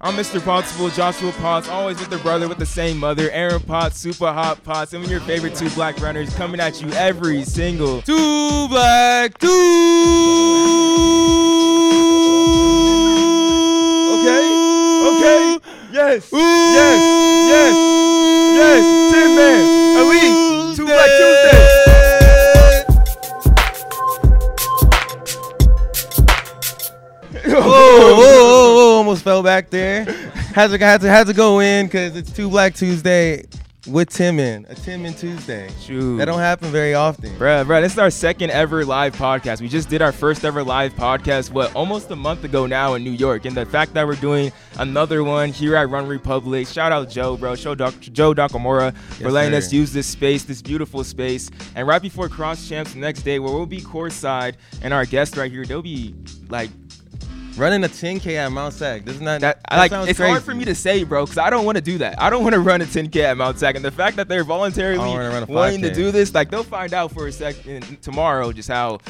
I'm Mr. Possible, Joshua Potts, always with the brother with the same mother, Aaron Potts, Super Hot Potts, and your favorite two black runners coming at you every single Okay, yes, Tin Man Elite, Two Black Tuesday. Almost fell back there. Had to go in because it's Two Black Tuesday with Ten Men. A Ten Men Tuesday. Shoot. That don't happen very often. Bruh, this is our second ever live podcast. We just did our first ever live podcast, almost a month ago now in New York. And the fact that we're doing another one here at Run Republic, shout out Joe, bro. Show Dr. Joe Dakamura for letting us use this space, this beautiful space. And right before Cross Champs the next day, where we'll be courtside, and our guest right here, they'll be like, running a 10K at Mount SAC. This is not that sounds it's crazy. Hard for me to say, bro, because I don't want to do that. I don't want to run a 10K at Mount SAC. And the fact that they're voluntarily wanting to do this, like, they'll find out for a second tomorrow just how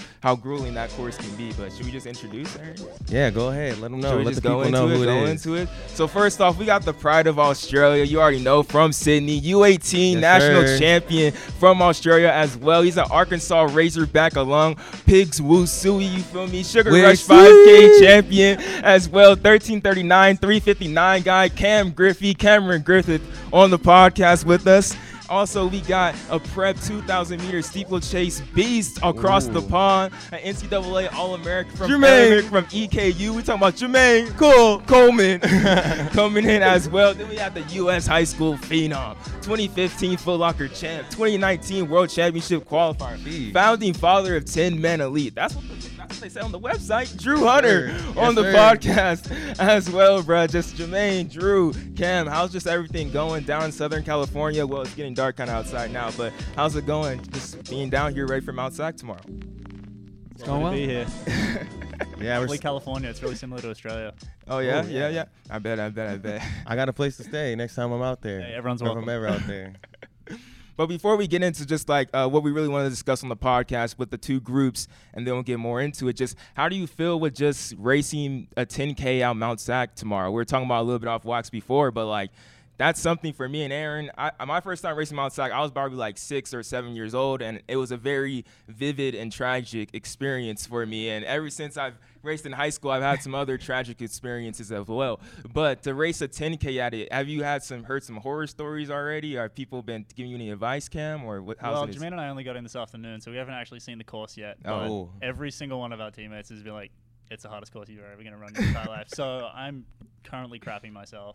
grueling that course can be. But should we just introduce her? Yeah, go ahead. Let them know. Let the people know who it is. Go into it. So first off, we got the pride of Australia. You already know, from Sydney, U18 national champion from Australia as well. He's an Arkansas Razorback alum, Pigs Wusui. You feel me? Sugar Rush 5K champion as well, 1339, 359 guy, Cameron Griffith on the podcast with us. Also, we got a prep 2,000-meter steeplechase beast across the pond, an NCAA All-American from EKU. We're talking about Jermaine Coleman coming in as well. Then we have the U.S. High School Phenom, 2015 Foot Locker Champ, 2019 World Championship Qualifier, founding father of Ten Men Elite. That's what they say on the website. Drew Hunter on the podcast as well, bro. Just Jermaine, Drew, Cam, how's just everything going down in Southern California? Well, it's getting dark kind of outside now, but how's it going? Just being down here ready for Mount SAC tomorrow. It's going well. To be here. Yeah, we're California. It's really similar to Australia. Oh yeah, yeah. I bet. I got a place to stay next time I'm out there. Hey, everyone's welcome. If I'm ever out there. But before we get into just like what we really want to discuss on the podcast with the two groups, and then we'll get more into it, just how do you feel with just racing a 10K out Mount SAC tomorrow? We were talking about a little bit off wax before, but like, that's something for me and Aaron. My first time racing Mount SAC, I was probably like 6 or 7 years old, and it was a very vivid and tragic experience for me. And ever since I've raced in high school, I've had some other tragic experiences as well. But to race a 10K at it, have you heard some horror stories already? Have people been giving you any advice, Cam? Or how's Jermaine and I only got in this afternoon, so we haven't actually seen the course yet. Oh. But every single one of our teammates has been like, it's the hardest course you're ever going to run your entire life. So I'm currently crapping myself.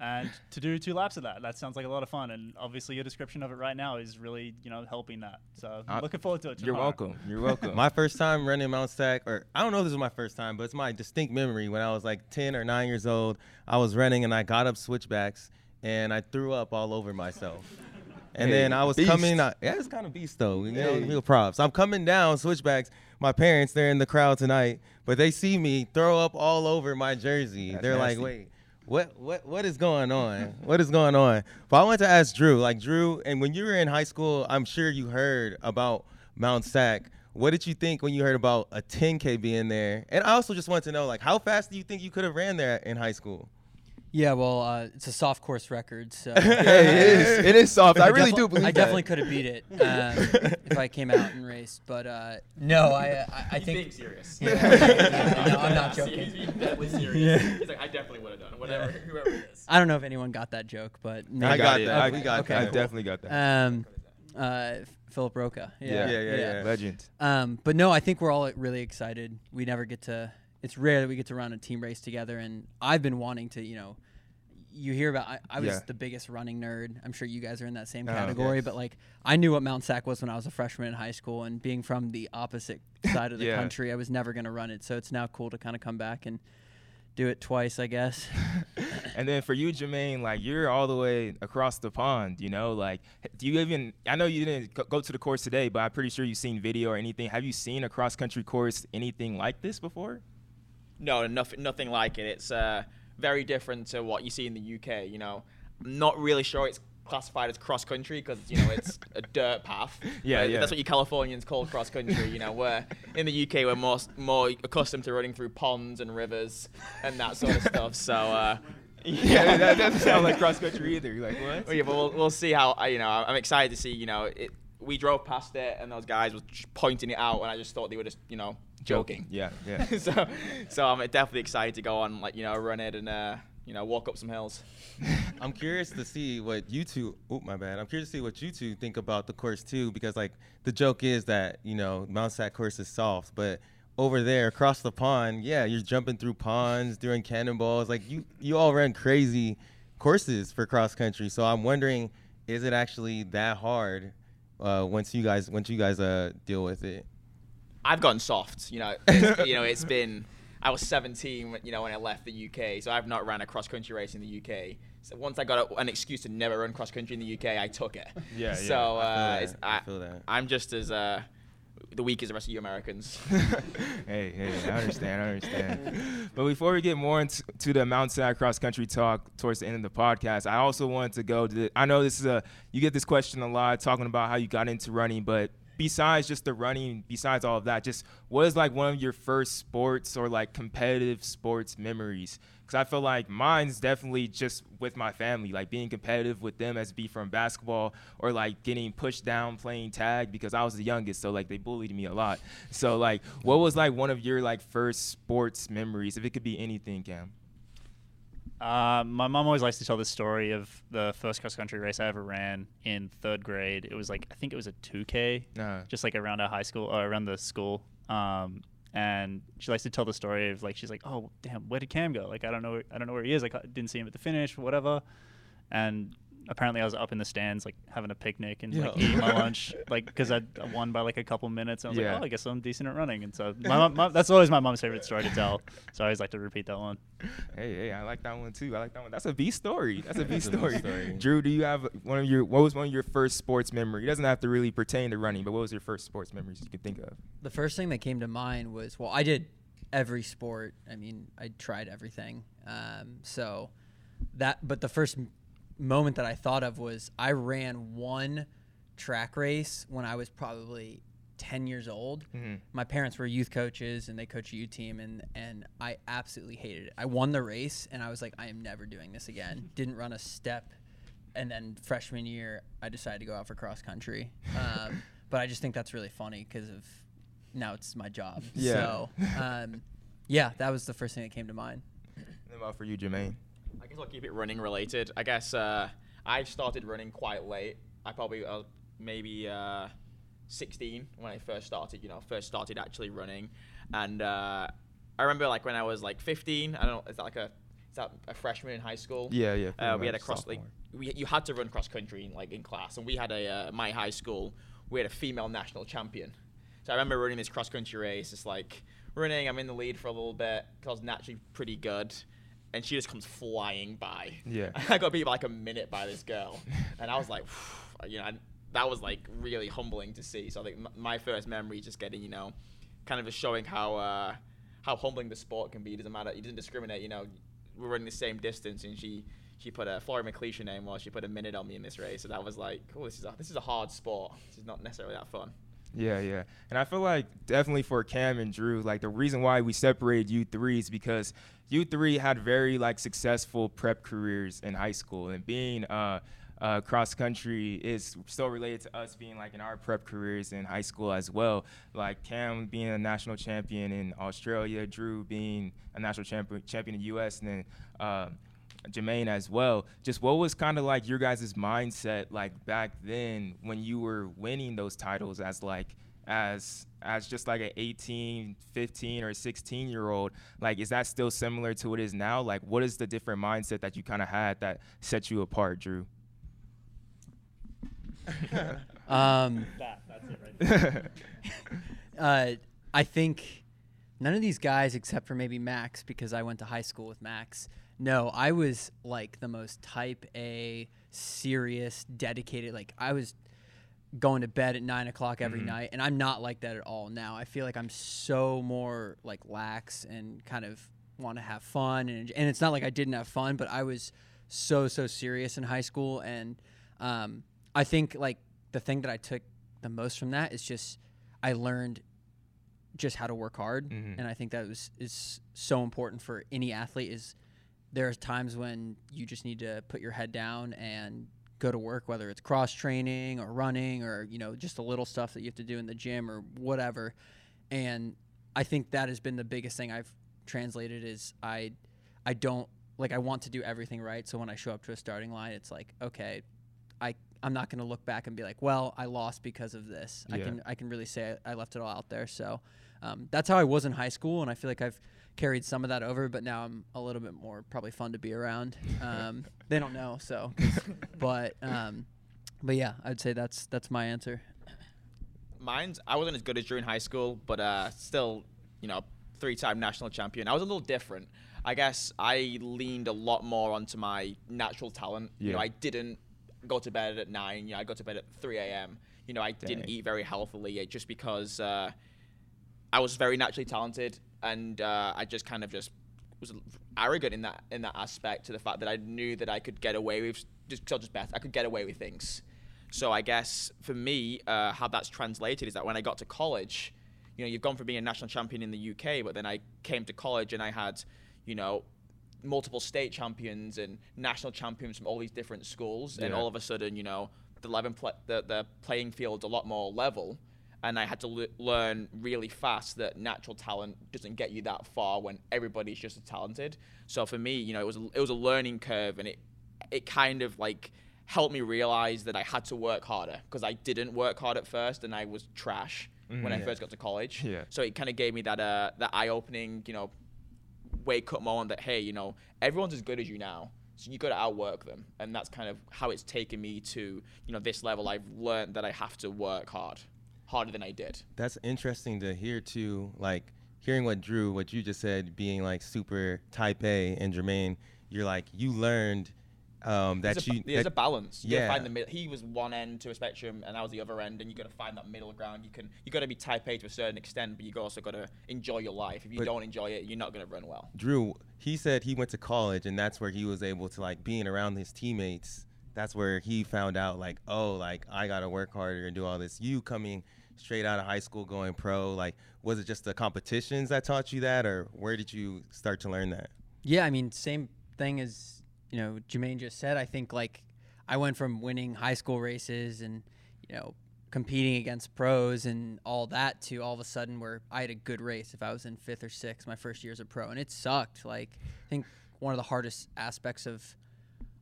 And to do 2 laps of that sounds like a lot of fun. And obviously your description of it right now is really, helping that. So I'm looking forward to it tomorrow. You're welcome. My first time running Mount SAC, or I don't know if this was my first time, but it's my distinct memory. When I was like 10 or 9 years old, I was running and I got up switchbacks and I threw up all over myself. And then I was coming out. Yeah, it's kind of beast though. Real props. I'm coming down switchbacks. My parents, they're in the crowd tonight, but they see me throw up all over my jersey. They're nasty. Like, wait. What is going on? What is going on? But I want to ask Drew, and when you were in high school, I'm sure you heard about Mount SAC. What did you think when you heard about a 10K being there? And I also just want to know, how fast do you think you could have ran there in high school? Yeah, it's a soft course record, so. It is soft. I really do believe that. I definitely could have beat it if I came out and raced, but no, I think. He's being serious. Yeah. No, I'm not joking. He's being deadly serious. Yeah. He's like, I definitely would have done whatever, whoever it is. I don't know if anyone got that joke, but. I got it. I definitely got that. Philip Roca. Yeah. Legend. But no, I think we're all really excited. We never get to. It's rare that we get to run a team race together, and I've been wanting to, you hear about, I was the biggest running nerd. I'm sure you guys are in that same category, but I knew what Mount SAC was when I was a freshman in high school, and being from the opposite side of the country, I was never going to run it. So it's now cool to kind of come back and do it twice, I guess. And then for you, Jermaine, you're all the way across the pond, do you even, I know you didn't go to the course today, but I'm pretty sure you've seen video or anything. Have you seen a cross country course, anything like this before? No, nothing like it. It's very different to what you see in the UK. I'm not really sure it's classified as cross country because, you know, it's a dirt path. Yeah, right? Yeah, that's what you Californians call cross country. You know, we're in the UK, we're more accustomed to running through ponds and rivers and that sort of stuff. So yeah, that doesn't sound like cross country either. You're like, what? Well, yeah, but we'll see how. You know, I'm excited to see. You know, we drove past it and those guys were just pointing it out, and I just thought they were just, you know, joking. Yeah, yeah. so I'm definitely excited to go on, like, you know, run it and you know, walk up some hills. I'm curious to see what you two, I'm curious to see what you two think about the course too, because like the joke is that, you know, Mount SAC course is soft, but over there across the pond, yeah, you're jumping through ponds, doing cannonballs, like you all run crazy courses for cross country. So I'm wondering, is it actually that hard once you guys deal with it? I've gotten soft, you know. You know, it's been. I was 17, you know, when I left the UK, so I've not ran a cross-country race in the UK. So once I got an excuse to never run cross-country in the UK, I took it. Yeah, so, yeah. I feel that. I'm just as the weak as the rest of you Americans. hey, I understand. But before we get more into the Mount SAC cross-country talk towards the end of the podcast, I also wanted to go to I know this is you get this question a lot, talking about how you got into running, but besides just the running, besides all of that, just what is like one of your first sports or like competitive sports memories? Because I feel like mine's definitely just with my family, like being competitive with them as be from basketball or like getting pushed down playing tag because I was the youngest. So like they bullied me a lot. So like what was like one of your like first sports memories, if it could be anything, Cam? My mom always likes to tell the story of the first cross-country race I ever ran in third grade. It was like, I think it was a 2K, just like around our high school, or around the school. And she likes to tell the story of like, she's like, oh, damn, where did Cam go? Like, I don't know where he is. Like, I didn't see him at the finish, whatever. And apparently I was up in the stands, like having a picnic and like eating my lunch, like, because I won by like a couple minutes. And I was like, oh, I guess I'm decent at running. And so my mom, that's always my mom's favorite story to tell. So I always like to repeat that one. Hey, I like that one too. That's a B story. Drew, do you have what was one of your first sports memories? It doesn't have to really pertain to running, but what was your first sports memories you could think of? The first thing that came to mind was, well, I did every sport. I mean, I tried everything. But the first moment that I thought of was I ran one track race when I was probably 10 years old. Mm-hmm. My parents were youth coaches and they coached a youth team, and I absolutely hated it. I won the race and I was like, I am never doing this again. Didn't run a step. And then freshman year, I decided to go out for cross country. But I just think that's really funny because of now it's my job. Yeah. So that was the first thing that came to mind. And about for you, Jermaine? I guess I'll keep it running related. I guess I started running quite late. I probably maybe 16 when I first started, actually running. And I remember like when I was like 15, I don't know, is that a freshman in high school? Yeah, yeah. We had a you had to run cross country in class, and we had my high school, we had a female national champion. So I remember running this cross country race. It's like running, I'm in the lead for a little bit because I was naturally pretty good. And she just comes flying by. Yeah. I got beat by like a minute by this girl. And I was like, that was like really humbling to see. So I think my first memory just getting, kind of just showing how humbling the sport can be. It doesn't matter. It doesn't discriminate. You know, we're running the same distance. And she put a Flora McLeish name while she put a minute on me in this race. So that was like, oh, this is a hard sport. This is not necessarily that fun. Yeah, yeah. And I feel like definitely for Cam and Drew, like the reason why we separated you three is because you three had very like successful prep careers in high school, and being cross country is so related to us being like in our prep careers in high school as well. Like Cam being a national champion in Australia, Drew being a national champion in the US, and then Jermaine as well. Just what was kind of like your guys' mindset like back then when you were winning those titles as like as just like an 18, 15 or 16 year old? Like, is that still similar to what it is now? Like, what is the different mindset that you kind of had that set you apart, Drew? That's it right there. I think none of these guys except for maybe Max, because I went to high school with Max. No, I was like the most type A, serious, dedicated. Like I was going to bed at 9:00 every night, and I'm not like that at all now. I feel like I'm so more like lax and kind of want to have fun. And it's not like I didn't have fun, but I was so serious in high school. And I think like the thing that I took the most from that is just I learned just how to work hard. Mm-hmm. And I think that is so important for any athlete. Is there are times when you just need to put your head down and go to work, whether it's cross training or running or, you know, just the little stuff that you have to do in the gym or whatever. And I think that has been the biggest thing I've translated is I don't like, I want to do everything right. So when I show up to a starting line, it's like, okay, I'm not going to look back and be like, well, I lost because of this. Yeah. I can really say I left it all out there. So that's how I was in high school. And I feel like I've carried some of that over, but now I'm a little bit more probably fun to be around. They don't know. So, but yeah, I'd say that's my answer. I wasn't as good as Drew in high school, but still, you know, 3-time national champion. I was a little different. I guess I leaned a lot more onto my natural talent. Yeah. You know, I didn't go to bed at 9. You know, I got to bed at 3 a.m. You know, I didn't eat very healthily just because I was very naturally talented, and I just kind of just was arrogant in that aspect, to the fact that I knew that I could get away with just because I was better. I could get away with things. So I guess for me, how that's translated is that when I got to college, you know, you've gone from being a national champion in the UK, but then I came to college and I had, you know, multiple state champions and national champions from all these different schools. Yeah. And all of a sudden, you know, the playing field's a lot more level. And I had to learn really fast that natural talent doesn't get you that far when everybody's just as talented. So for me, you know, it was a learning curve, and it kind of like helped me realize that I had to work harder, because I didn't work hard at first and I was trash when I first got to college. Yeah. So it kind of gave me that eye-opening, you know, wake up moment that, hey, you know, everyone's as good as you now, so you got to outwork them. And that's kind of how it's taken me to, you know, this level. I've learned that I have to work harder than I did. That's interesting to hear too, like hearing what you just said, being like super type A, and Jermaine, you're like, you learned there's a balance. You gotta find the middle. He was one end to a spectrum and I was the other end, and you got to find that middle ground. You got to be type A to a certain extent, but you also got to enjoy your life. If you don't enjoy it, you're not going to run well. Drew, he said he went to college, and that's where he was able to, like, being around his teammates, that's where he found out, like, oh, like, I got to work harder and do all this. You coming straight out of high school going pro, like, was it just the competitions that taught you that, or where did you start to learn that? Yeah, I mean, same thing as, you know, Jermaine just said. I think, like, I went from winning high school races and, you know, competing against pros and all that to all of a sudden where I had a good race if I was in 5th or 6th my first year as a pro, and it sucked. Like, I think one of the hardest aspects of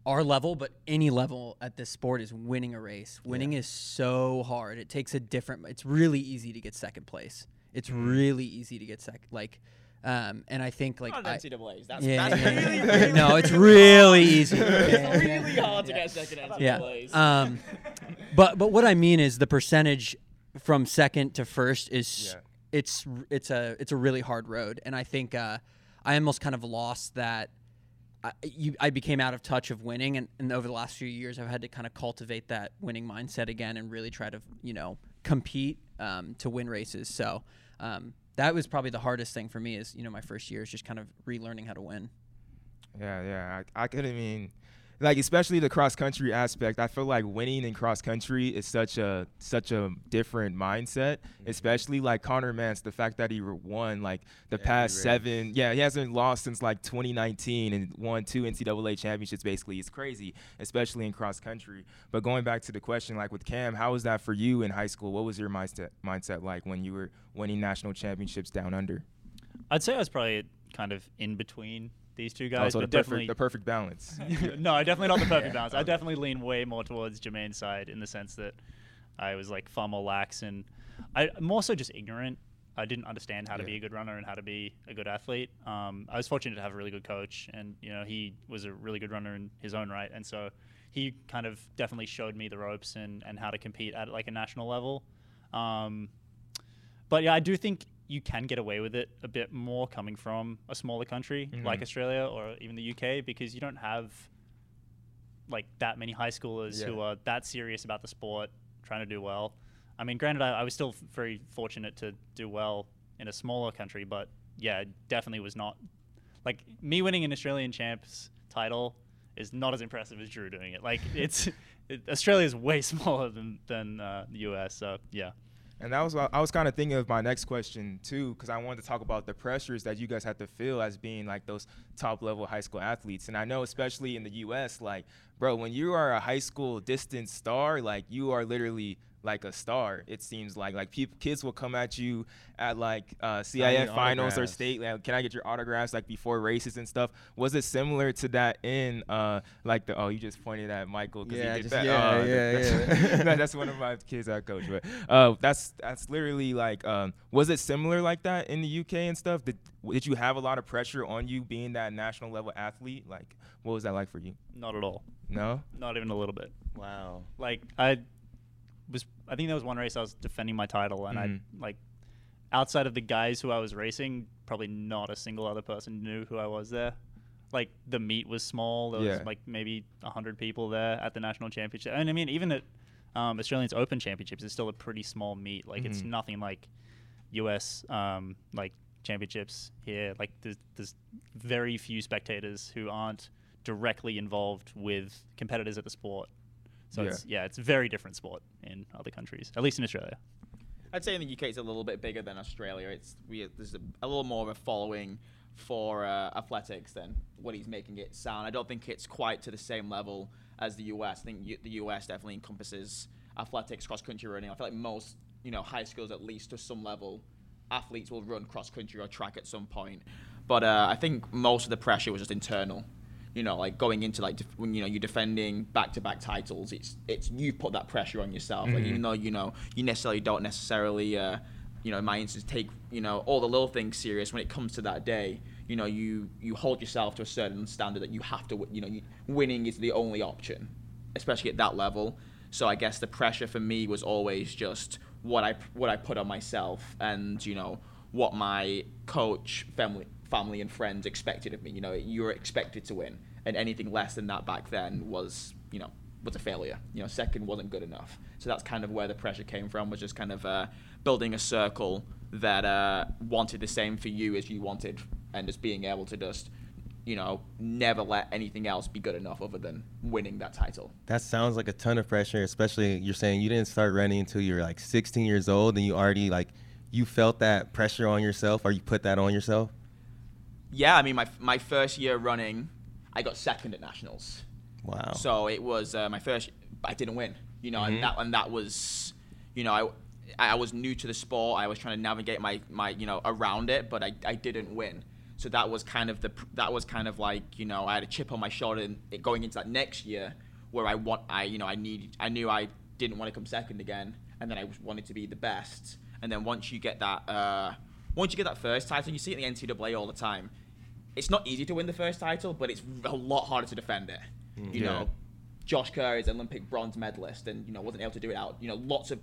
our level, but any level at this sport, is winning a race. Winning is so hard. It takes a different, it's really easy to get second place. It's really easy to get second, like, and I think, like, NCAAs. That's really no, it's really easy. It's really hard to get second at NCAAs. Yeah. But what I mean is the percentage from second to first is it's a really hard road, and I think I almost kind of lost that. I became out of touch of winning, and over the last few years, I've had to kind of cultivate that winning mindset again and really try to, you know, compete to win races. So. That was probably the hardest thing for me is, you know, my first year is just kind of relearning how to win. Yeah. I couldn't mean, like, especially the cross country aspect. I feel like winning in cross country is such a different mindset, especially like Connor Mance, the fact that he won like the past 7. Yeah, he hasn't lost since like 2019 and won 2 NCAA championships basically. It's crazy, especially in cross country. But going back to the question, like with Cam, how was that for you in high school? What was your mindset like when you were winning national championships down under? I'd say I was probably kind of in between these two guys. Also, the perfect balance. No, definitely not the perfect balance. I definitely lean way more towards Jermaine's side in the sense that I was like far more lax, and I'm more so just ignorant. I didn't understand how to be a good runner and how to be a good athlete. I was fortunate to have a really good coach, and, you know, he was a really good runner in his own right, and so he kind of definitely showed me the ropes and how to compete at like a national level. But yeah, I do think you can get away with it a bit more coming from a smaller country like Australia or even the UK, because you don't have like that many high schoolers who are that serious about the sport, trying to do well. I mean, granted, I was still very fortunate to do well in a smaller country, but yeah, it definitely was not like me winning an Australian champs title is not as impressive as Drew doing it. Like, it's Australia is way smaller than the U.S. So yeah. And that was what I was kind of thinking of my next question too, because I wanted to talk about the pressures that you guys had to feel as being like those top level high school athletes. And I know, especially in the U.S., like, bro, when you are a high school distance star, like you are literally like a star. It seems like kids will come at you at like CIF finals or state. Like, can I get your autographs? Like before races and stuff. Was it similar to that in like the? Oh, you just pointed at Michael. Yeah, he did that. Yeah. That's one of my kids I coach. But that's literally like. Was it similar like that in the UK and stuff? Did you have a lot of pressure on you being that national level athlete? Like, what was that like for you? Not at all. No. Not even a little bit. Wow. Like I think there was one race I was defending my title, and I like, outside of the guys who I was racing, probably not a single other person knew who I was there. Like the meet was small. There was like maybe 100 people there at the national championship. And I mean, even at Australians Open Championships, it's still a pretty small meet. Like it's nothing like US like championships here. Like there's very few spectators who aren't directly involved with competitors at the sport. So it's a very different sport in other countries, at least in Australia. I'd say in the UK it's a little bit bigger than Australia. There's a little more of a following for athletics than what he's making it sound. I don't think it's quite to the same level as the US. I think the US definitely encompasses athletics, cross-country running. I feel like most high schools, at least to some level, athletes will run cross-country or track at some point. But I think most of the pressure was just internal. Like going into like when you're defending back-to-back titles, it's you put that pressure on yourself. Like even though you don't necessarily in my instance take all the little things serious, when it comes to that day, you hold yourself to a certain standard that you have to. Winning is the only option, especially at that level. So I guess the pressure for me was always just what I put on myself, and what my coach, family and friends expected of me. You were expected to win, and anything less than that back then was a failure. Second wasn't good enough. So that's kind of where the pressure came from, was just kind of building a circle that wanted the same for you as you wanted, and just being able to just never let anything else be good enough other than winning that title. That sounds like a ton of pressure, especially you're saying you didn't start running until you were like 16 years old, and you already you felt that pressure on yourself, or you put that on yourself? Yeah, I mean, my first year running, I got second at nationals. Wow! So it was my first. I didn't win, and that was, I was new to the sport. I was trying to navigate my around it, but I didn't win. So that was kind of I had a chip on my shoulder going into that next year, where I knew I didn't want to come second again, and then I wanted to be the best. And then once you get that. Once you get that first title, you see it in the NCAA all the time. It's not easy to win the first title, but it's a lot harder to defend it. Josh Kerr is an Olympic bronze medalist, and wasn't able to do it out. Lots of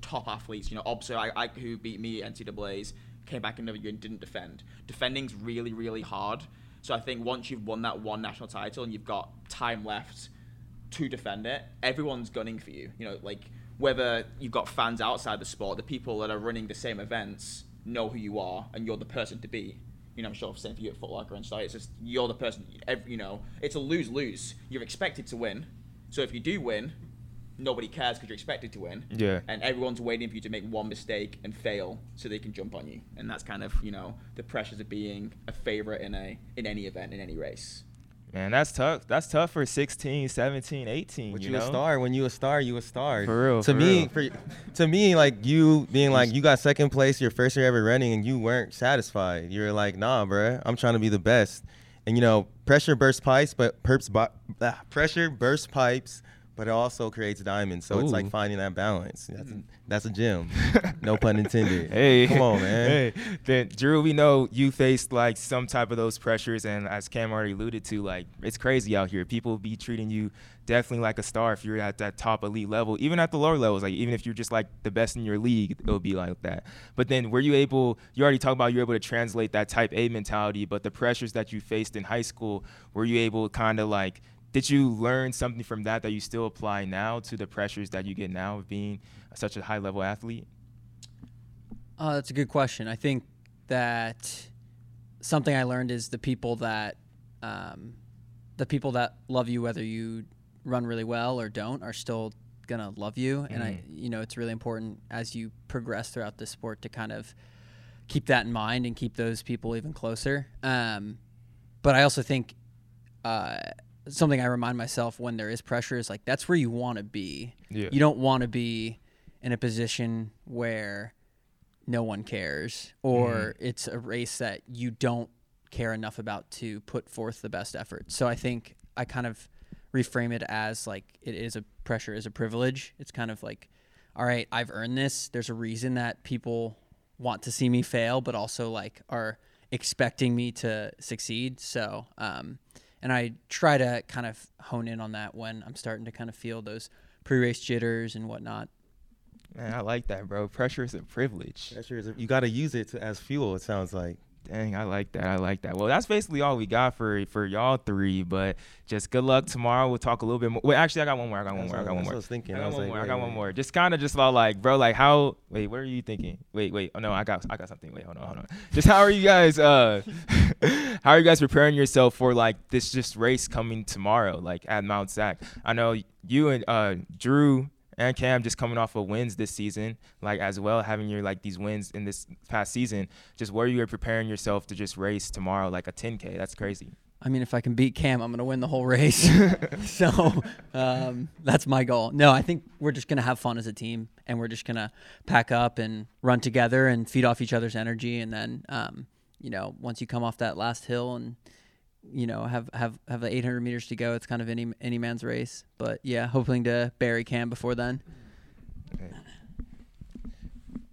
top athletes. Obser, who beat me at NCAAs, came back another year and didn't defend. Defending's really, really hard. So I think once you've won that one national title and you've got time left to defend it, everyone's gunning for you. Whether you've got fans outside the sport, the people that are running the same events know who you are, and you're the person to be. I'm sure same for you at Foot Locker and stuff. It's just you're the person. It's a lose-lose. You're expected to win, so if you do win, nobody cares because you're expected to win. Yeah. And everyone's waiting for you to make one mistake and fail so they can jump on you. And that's kind of the pressures of being a favorite in any event, in any race. Man, that's tough. That's tough for 16, 17, 18. But a star. When you a star, you a star. For real. To me, like you being like you got second place your first year ever running, and you weren't satisfied. You were like, nah, bruh, I'm trying to be the best. And pressure bursts pipes, but it also creates diamonds. So it's like finding that balance. That's a gem. No pun intended. Hey. Come on, man. Hey. Then, Drew, we know you faced like some type of those pressures. And as Cam already alluded to, like it's crazy out here. People be treating you definitely like a star if you're at that top elite level. Even at the lower levels, like even if you're just like the best in your league, it'll be like that. But then were you able, you already talked about you were able to translate that type A mentality, but the pressures that you faced in high school, were you able kind of like, did you learn something from that you still apply now to the pressures that you get now of being such a high-level athlete? That's a good question. I think that something I learned is the people that love you, whether you run really well or don't are still gonna love you. Mm-hmm. And you know, it's really important as you progress throughout the sport to kind of keep that in mind and keep those people even closer. But I also think something I remind myself when there is pressure is like, that's where you want to be. Yeah. You don't want to be in a position where no one cares or it's a race that you don't care enough about to put forth the best effort. So I think I kind of reframe it as like, it is a pressure is a privilege. It's kind of like, all right, I've earned this. There's a reason that people want to see me fail, but also like are expecting me to succeed. So, and I try to kind of hone in on that when I'm starting to kind of feel those pre-race jitters and whatnot. Man, I like that, bro. Pressure is a privilege. Pressure is you got to use it as fuel, it sounds like. Dang, I like that. I like that. Well, that's basically all we got for y'all three, but just good luck tomorrow. We'll talk a little bit more. Wait, actually, I got one more. I got one more. I was thinking. I got one more. Just kind of just about like, bro, like how, wait, what are you thinking? Wait. Oh, no, I got something. Wait, hold on. Just how are you guys, how are you guys preparing yourself for like this just race coming tomorrow, like at Mount SAC? I know you and Drew and Cam just coming off of wins this season, like as well, having your like these wins in this past season, just where you were preparing yourself to just race tomorrow, like a 10K. That's crazy. I mean, if I can beat Cam, I'm going to win the whole race. So that's my goal. No, I think we're just going to have fun as a team and we're just going to pack up and run together and feed off each other's energy. And then, you know, once you come off that last hill and, you know, have the 800 meters to go. It's kind of any man's race, but yeah, hoping to bury Cam before then. Okay.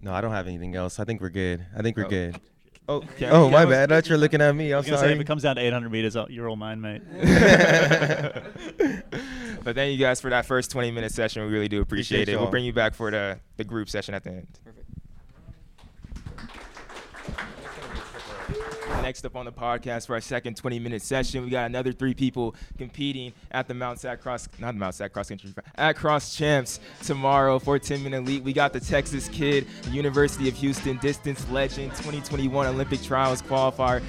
No, I don't have anything else. I think we're good. I think we're good. Oh, Cam, oh, my bad. I thought you were looking at me. I'm sorry. Say, if it comes down to 800 meters, you're all mine, mate. But thank you guys for that first 20-minute session. We really do appreciate it. We'll bring you back for the group session at the end. Perfect. Next up on the podcast for our second 20-minute session, we got another three people competing at the Cross Champs tomorrow for 10-minute elite. We got the Texas kid, the University of Houston distance legend, 2021 Olympic trials qualifier,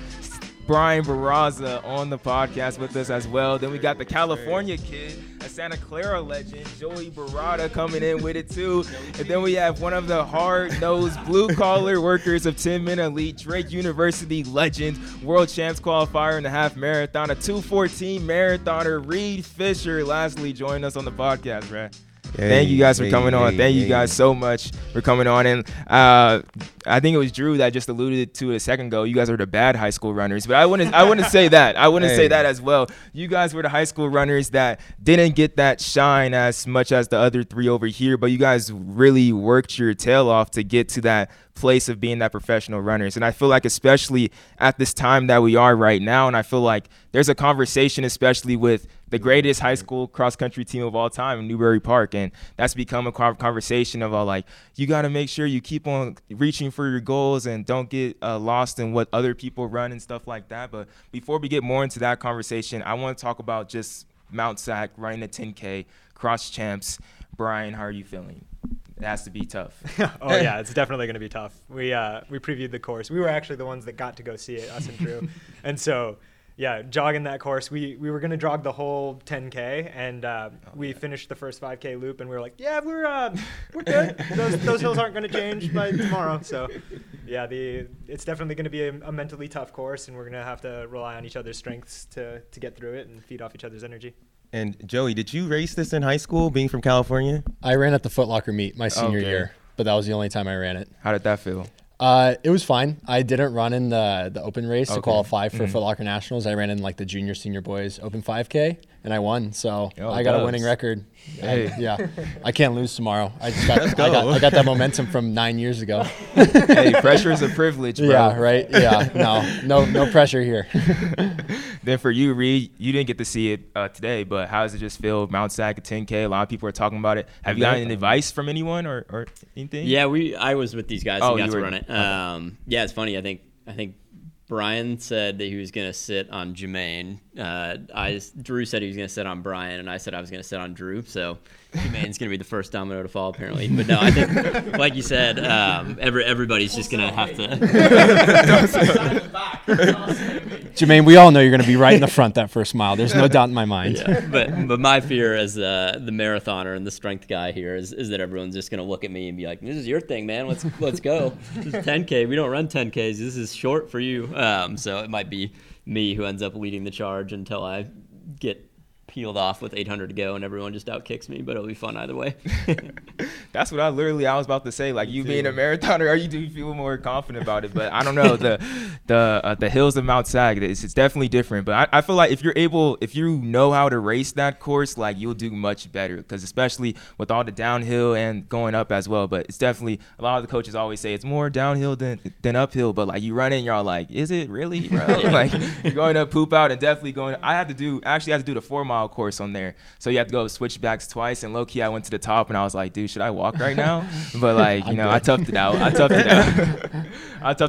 Brian Barraza on the podcast with us as well. Then we got the California kid, a Santa Clara legend, Joey Barraza coming in with it too. And then we have one of the hard-nosed blue-collar workers of 10-minute elite, Drake University legend, world champs qualifier in the half marathon, a 2:14 marathoner, Reed Fisher, lastly joined us on the podcast, bruh. Hey, thank you guys for coming on. Thank you guys so much for coming on. And I think it was Drew that just alluded to it a second ago. You guys are the bad high school runners, but I wouldn't say that. I wouldn't say that as well. You guys were the high school runners that didn't get that shine as much as the other three over here, but you guys really worked your tail off to get to that place of being that professional runners. And I feel like especially at this time that we are right now, and I feel like there's a conversation especially with the greatest high school cross-country team of all time in Newbury Park, and that's become a conversation of all like, you got to make sure you keep on reaching for your goals and don't get lost in what other people run and stuff like that. But before we get more into that conversation, I want to talk about just Mount SAC, running a 10K, Cross Champs. Brian, how are you feeling? It has to be tough. Oh yeah, it's definitely going to be tough. We previewed the course. We were actually the ones that got to go see it, us and Drew. And so, yeah, jogging that course, we were going to jog the whole 10K, and we finished the first 5K loop, and we were like, yeah, we're good. Those hills aren't going to change by tomorrow. So, yeah, it's definitely going to be a mentally tough course, and we're going to have to rely on each other's strengths to get through it and feed off each other's energy. And Joey, did you race this in high school, being from California? I ran at the Foot Locker meet my senior year, but that was the only time I ran it. How did that feel? It was fine. I didn't run in the open race to qualify for Foot Locker Nationals. I ran in like the junior senior boys open 5K, and I won. So I got a winning record. Hey. Yeah, I can't lose tomorrow. I got that momentum from 9 years ago. Hey, pressure is a privilege, bro. Yeah, right. Yeah, no pressure here. Then for you, Reed, you didn't get to see it today, but how does it just feel? Mount SAC at 10K, a lot of people are talking about it. Have you gotten any advice from anyone or anything? Yeah, I was with these guys who got to run it. Yeah, it's funny. I think Brian said that he was going to sit on Jermaine. Drew said he was going to sit on Brian, and I said I was going to sit on Drew. So Jermaine's going to be the first domino to fall, apparently. But no, I think, like you said, everybody's just going to have to. Jermaine, we all know you're going to be right in the front that first mile. There's no doubt in my mind. Yeah. But my fear as the marathoner and the strength guy here is that everyone's just going to look at me and be like, this is your thing, man. Let's go. This is 10K. We don't run 10Ks. This is short for you. So it might be me who ends up leading the charge until I get peeled off with 800 to go and everyone just out kicks me, but it'll be fun either way. That's what I was about to say, like, you being a marathoner, or you do feel more confident about it, but I don't know, the hills of Mount SAC, it's definitely different, but I feel like if you know how to race that course, like, you'll do much better, because especially with all the downhill and going up as well. But it's definitely, a lot of the coaches always say it's more downhill than uphill, but like, you run in, y'all like, is it really, bro? Like, you're going to poop out and definitely going, I had to do the 4 mile course on there, so you have to go switchbacks twice, and low-key I went to the top and I was like, dude, should I walk right now? But like, you know, I toughed it out I toughed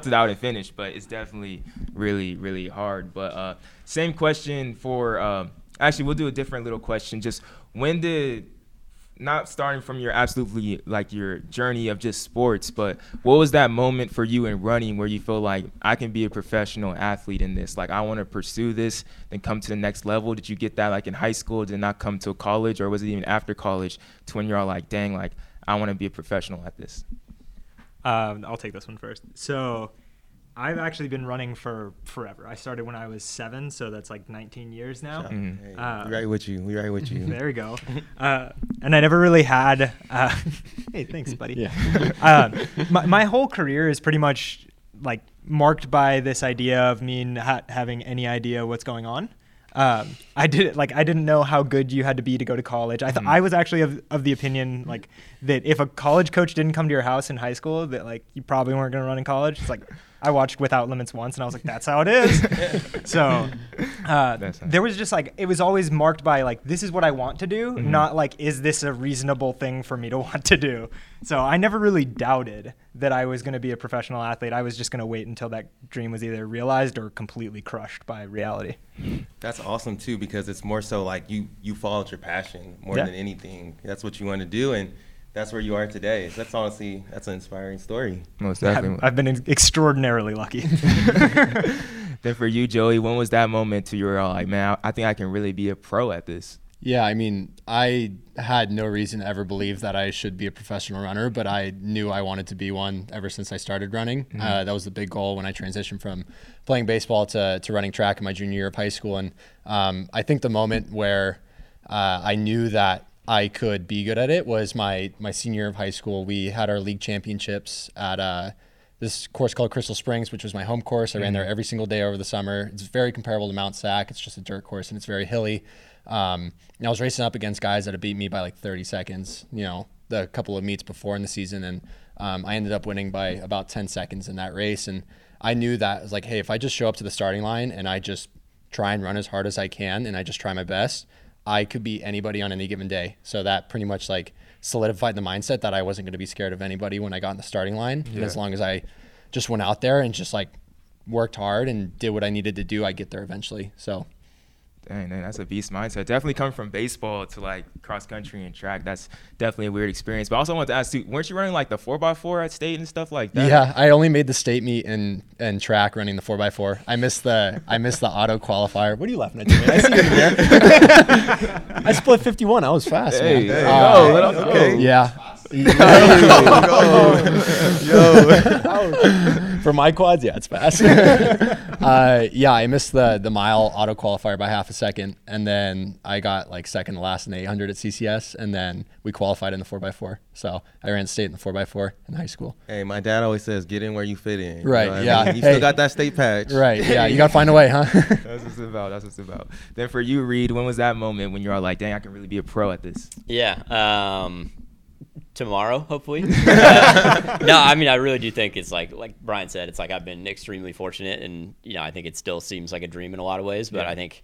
it out and finished. But it's definitely really, really hard. But same question for actually, we'll do a different little question. Just when did, not starting from your absolutely, like, your journey of just sports, but what was that moment for you in running where you feel like, I can be a professional athlete in this, like, I want to pursue this and come to the next level? Did you get that, like, in high school, did not come till college, or was it even after college to when you're all like, dang, like, I want to be a professional at this? I'll take this one first. So I've actually been running for forever. I started when I was 7, so that's like 19 years now. Mm-hmm. Hey, we're right with you. There we go. And I never really had hey, thanks, buddy. Yeah. My whole career is pretty much like marked by this idea of me not having any idea what's going on. I didn't know how good you had to be to go to college. I was actually of the opinion, like, that if a college coach didn't come to your house in high school, that, like, you probably weren't going to run in college. It's like, I watched Without Limits once and I was like, that's how it is. So there was just like, it was always marked by like, this is what I want to do, mm-hmm. not like, is this a reasonable thing for me to want to do? So I never really doubted that I was going to be a professional athlete. I was just going to wait until that dream was either realized or completely crushed by reality. That's awesome too, because it's more so like you followed your passion more than anything. That's what you want to do, and that's where you are today. So that's honestly, that's an inspiring story. Most definitely. I've been extraordinarily lucky. Then for you, Joey, when was that moment to you were all like, man, I think I can really be a pro at this? Yeah, I mean, I had no reason to ever believe that I should be a professional runner, but I knew I wanted to be one ever since I started running. Mm-hmm. That was the big goal when I transitioned from playing baseball to running track in my junior year of high school. And I think the moment where I knew that I could be good at it was my senior year of high school. We had our league championships at this course called Crystal Springs, which was my home course. I ran there every single day over the summer. It's very comparable to Mount SAC. It's just a dirt course and it's very hilly. And I was racing up against guys that had beat me by like 30 seconds, you know, the couple of meets before in the season. And I ended up winning by about 10 seconds in that race. And I knew that, I was like, hey, if I just show up to the starting line and I just try and run as hard as I can and I just try my best, I could beat anybody on any given day. So that pretty much like solidified the mindset that I wasn't going to be scared of anybody when I got in the starting line. Yeah. And as long as I just went out there and just like worked hard and did what I needed to do, I get there eventually. So. Dang, man, that's a beast mindset. Definitely coming from baseball to like cross country and track, that's definitely a weird experience. But I also wanted to ask, too, weren't you running like the 4x4 at state and stuff like that? Yeah, I only made the state meet and track running the 4x4. I missed the auto qualifier. What are you laughing at, Jermaine? I see you in there. I split 51. I was fast. Hey, man. Okay. Yeah. Yo. For my quads, yeah, it's fast. Yeah, I missed the mile auto qualifier by half a second, and then I got like second to last in the 800 at CCS, and then we qualified in the 4x4. So I ran state in the 4x4 in high school. Hey, my dad always says, get in where you fit in. Right, you know, yeah. I mean, you still got that state patch. Right, yeah, you got to find a way, huh? That's what it's about. Then for you, Reed, when was that moment when you were like, dang, I can really be a pro at this? Yeah, tomorrow, hopefully. No, I mean, I really do think it's like Brian said, it's like I've been extremely fortunate, and, you know, I think it still seems like a dream in a lot of ways, but yeah. I think,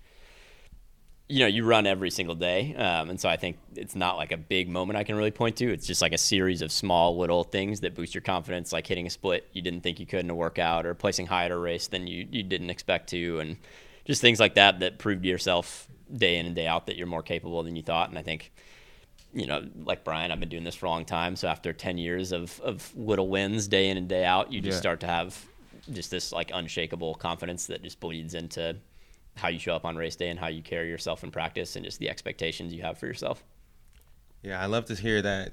you know, you run every single day. And so I think it's not like a big moment I can really point to. It's just like a series of small little things that boost your confidence, like hitting a split you didn't think you could in a workout, or placing high at a race than you didn't expect to. And just things like that prove to yourself day in and day out that you're more capable than you thought. And I think, you know, like Brian, I've been doing this for a long time. So after 10 years of little wins day in and day out, you just start to have just this like unshakable confidence that just bleeds into how you show up on race day and how you carry yourself in practice and just the expectations you have for yourself. Yeah, I love to hear that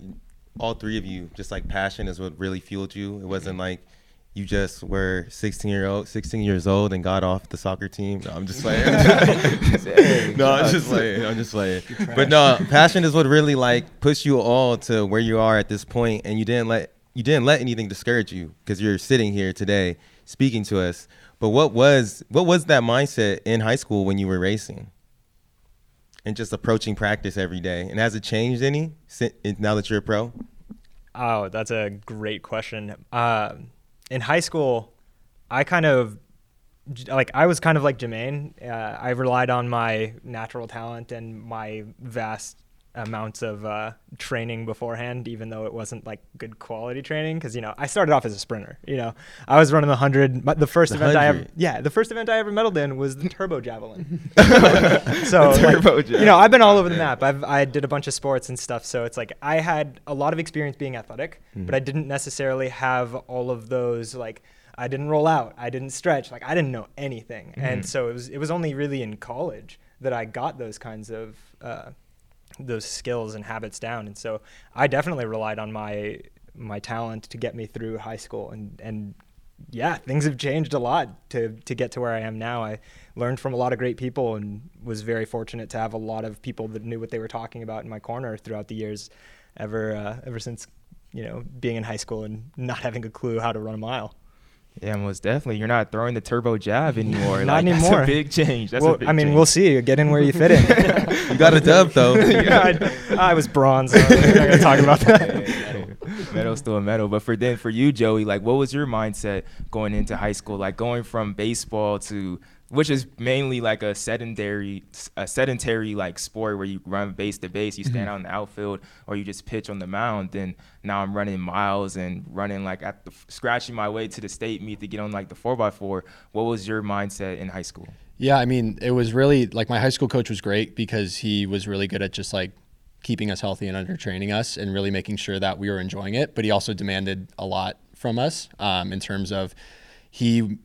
all three of you, just like passion is what really fueled you. It wasn't like you just were 16 years old and got off the soccer team. No, I'm just playing. I'm just playing. But no, passion is what really like pushed you all to where you are at this point, and you didn't let anything discourage you because you're sitting here today speaking to us. But what was that mindset in high school when you were racing and just approaching practice every day? And has it changed any now that you're a pro? Oh, that's a great question. In high school, I was kind of like Jermaine. I relied on my natural talent and my vast amounts of training beforehand, even though it wasn't like good quality training, because I started off as a sprinter. I was running the 100. The first event I ever medaled in was the turbo javelin. I've been all over the map. I did a bunch of sports and stuff, so it's like I had a lot of experience being athletic, but I didn't necessarily have all of those. Like, I didn't roll out, I didn't stretch, like I didn't know anything, and so it was only really in college that I got those kinds of those skills and habits down. And so I definitely relied on my talent to get me through high school, and yeah, things have changed a lot to get to where I am now. I learned from a lot of great people and was very fortunate to have a lot of people that knew what they were talking about in my corner throughout the years, ever since being in high school and not having a clue how to run a mile. Yeah, most definitely. You're not throwing the turbo jab anymore. Not anymore. That's a big change. That's a big change. We'll see. Get in where you fit in. You got a dub, though. I was bronze. So we're not going to talk about that. Medal's still a medal. But for you, Joey, like, what was your mindset going into high school? Like, going from baseball to, which is mainly like a sedentary like sport where you run base to base, you stand out in the outfield, or you just pitch on the mound. Then now I'm running miles and running like scratching my way to the state meet to get on like the 4x4. What was your mindset in high school? Yeah, I mean, it was really like my high school coach was great because he was really good at just like keeping us healthy and under training us and really making sure that we were enjoying it. But he also demanded a lot from us in terms of we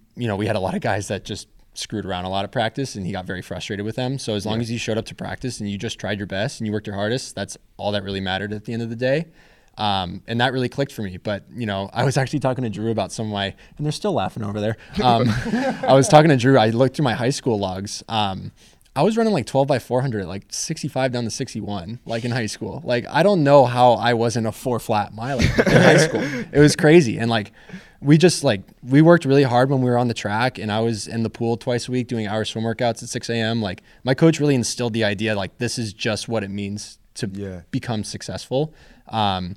had a lot of guys that just screwed around a lot of practice, and he got very frustrated with them. So as long as you showed up to practice and you just tried your best and you worked your hardest, that's all that really mattered at the end of the day. And that really clicked for me. But, I was actually talking to Drew about some of my, and they're still laughing over there. I was talking to Drew. I looked through my high school logs. I was running like 12x400, like 65 down to 61, like in high school. Like, I don't know how I wasn't a 4-flat miler in high school. It was crazy. And like, we worked really hard when we were on the track, and I was in the pool twice a week doing hour swim workouts at 6 a.m. Like, my coach really instilled the idea, like, this is just what it means to become successful. And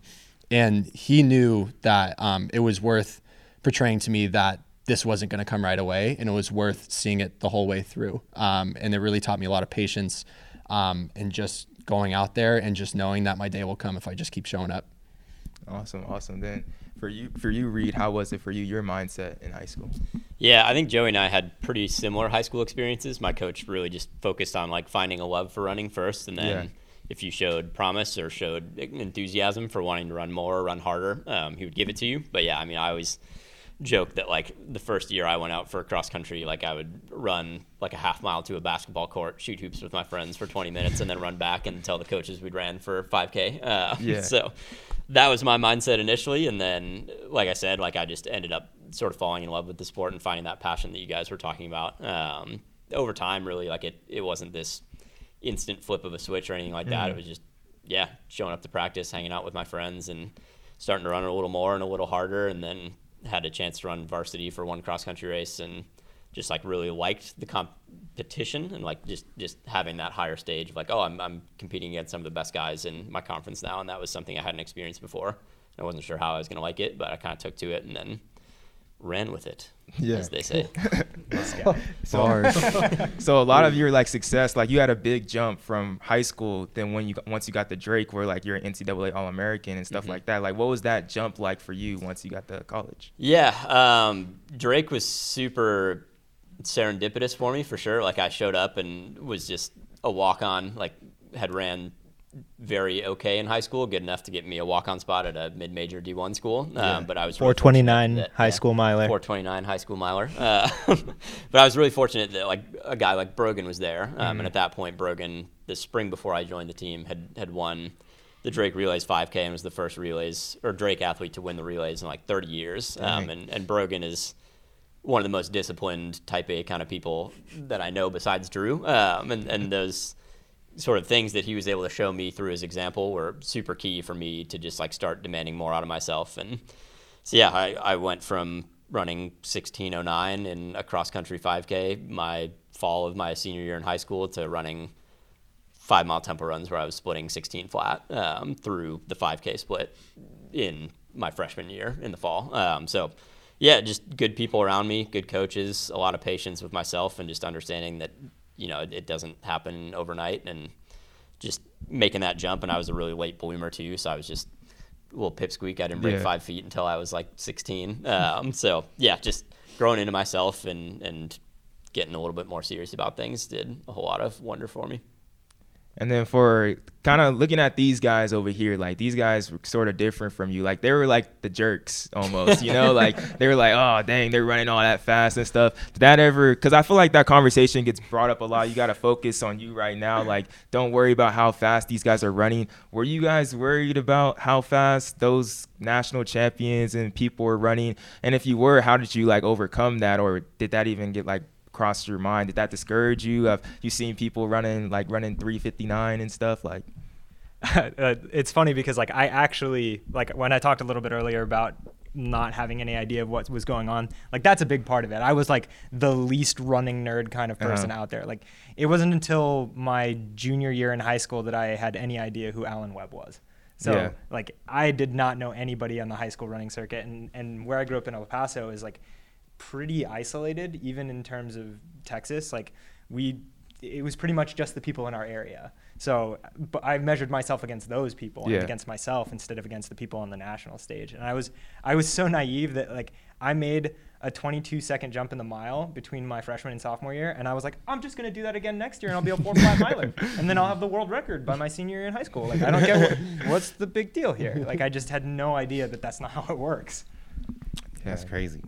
he knew that it was worth portraying to me that this wasn't going to come right away, and it was worth seeing it the whole way through. And it really taught me a lot of patience and just going out there and just knowing that my day will come if I just keep showing up. Awesome. Then for you, Reed, how was it for you, your mindset in high school? Yeah, I think Joey and I had pretty similar high school experiences. My coach really just focused on like finding a love for running first, and then if you showed promise or showed enthusiasm for wanting to run more, run harder, he would give it to you. But yeah, I mean, I always joke that like the first year I went out for cross country, like I would run like a half mile to a basketball court, shoot hoops with my friends for 20 minutes, and then run back and tell the coaches we'd ran for 5K. So that was my mindset initially, and then like I said, like I just ended up sort of falling in love with the sport and finding that passion that you guys were talking about. Over time, really, like it wasn't this instant flip of a switch or anything like that. It was just showing up to practice, hanging out with my friends, and starting to run a little more and a little harder, and then had a chance to run varsity for one cross country race, and just like really liked the competition and like just having that higher stage of like, oh, I'm competing against some of the best guys in my conference now, and that was something I hadn't experienced before. I wasn't sure how I was going to like it, but I kind of took to it and then ran with it, as they say. So a lot of your like success, like you had a big jump from high school. Then once you got the Drake, where like you're an NCAA All-American and stuff like that. Like, what was that jump like for you once you got to college? Yeah, Drake was super serendipitous for me, for sure. Like, I showed up and was just a walk-on. Like, had ran very okay in high school, good enough to get me a walk-on spot at a mid-major D1 school. But I was 429 really high school miler. 429 high school miler. But I was really fortunate that like a guy like Brogan was there. And at that point, Brogan, the spring before I joined the team, had won the Drake Relays 5K and was the first relays or Drake athlete to win the relays in like 30 years. And Brogan is one of the most disciplined type A kind of people that I know besides Drew. And those sort of things that he was able to show me through his example were super key for me to just like start demanding more out of myself. And so yeah, I went from running 16:09 in a cross country 5K my fall of my senior year in high school to running 5 mile tempo runs where I was splitting 16 flat through the 5K split in my freshman year in the fall. So yeah, just good people around me, good coaches, a lot of patience with myself, and just understanding that it doesn't happen overnight, and just making that jump. And I was a really late bloomer too, so I was just a little pipsqueak. I didn't break 5 feet until I was like 16. So yeah, just growing into myself and getting a little bit more serious about things did a whole lot of wonder for me. And then for kind of looking at these guys over here, like these guys were sort of different from you. Like they were like the jerks almost, like they were like, oh, dang, they're running all that fast and stuff. Did that ever, because I feel like that conversation gets brought up a lot. You got to focus on you right now. Like, don't worry about how fast these guys are running. Were you guys worried about how fast those national champions and people were running? And if you were, how did you like overcome that? Or did that even get like crossed your mind? Did that discourage you? Have you seen people running 3:59 and stuff? Like it's funny because like I actually, like when I talked a little bit earlier about not having any idea of what was going on, like that's a big part of it. I was like the least running nerd kind of person out there. Like it wasn't until my junior year in high school that I had any idea who Alan Webb was. So like I did not know anybody on the high school running circuit, and where I grew up in El Paso is like pretty isolated, even in terms of Texas. Like it was pretty much just the people in our area. So but I measured myself against those people and against myself instead of against the people on the national stage. And I was so naive that like I made a 22-second jump in the mile between my freshman and sophomore year. And I was like, I'm just going to do that again next year and I'll be a 4.5 miler. And then I'll have the world record by my senior year in high school. Like I don't get what's the big deal here? Like I just had no idea that that's not how it works. That's crazy.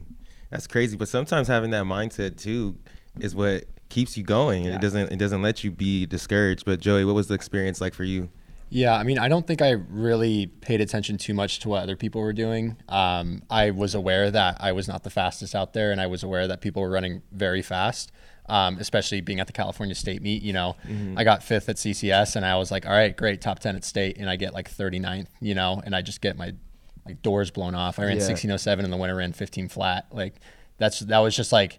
That's crazy, but sometimes having that mindset too is what keeps you going. Yeah. It doesn't let you be discouraged. But Joey, what was the experience like for you? Yeah, I mean, I don't think I really paid attention too much to what other people were doing. I was aware that I was not the fastest out there, and I was aware that people were running very fast. Especially being at the California State meet, I got 5th at CCS, and I was like, all right, great, top 10 at state, and I get like 39th, and I just get my like doors blown off. I ran 16:07 in the winter, ran 15 flat. Like that was just like,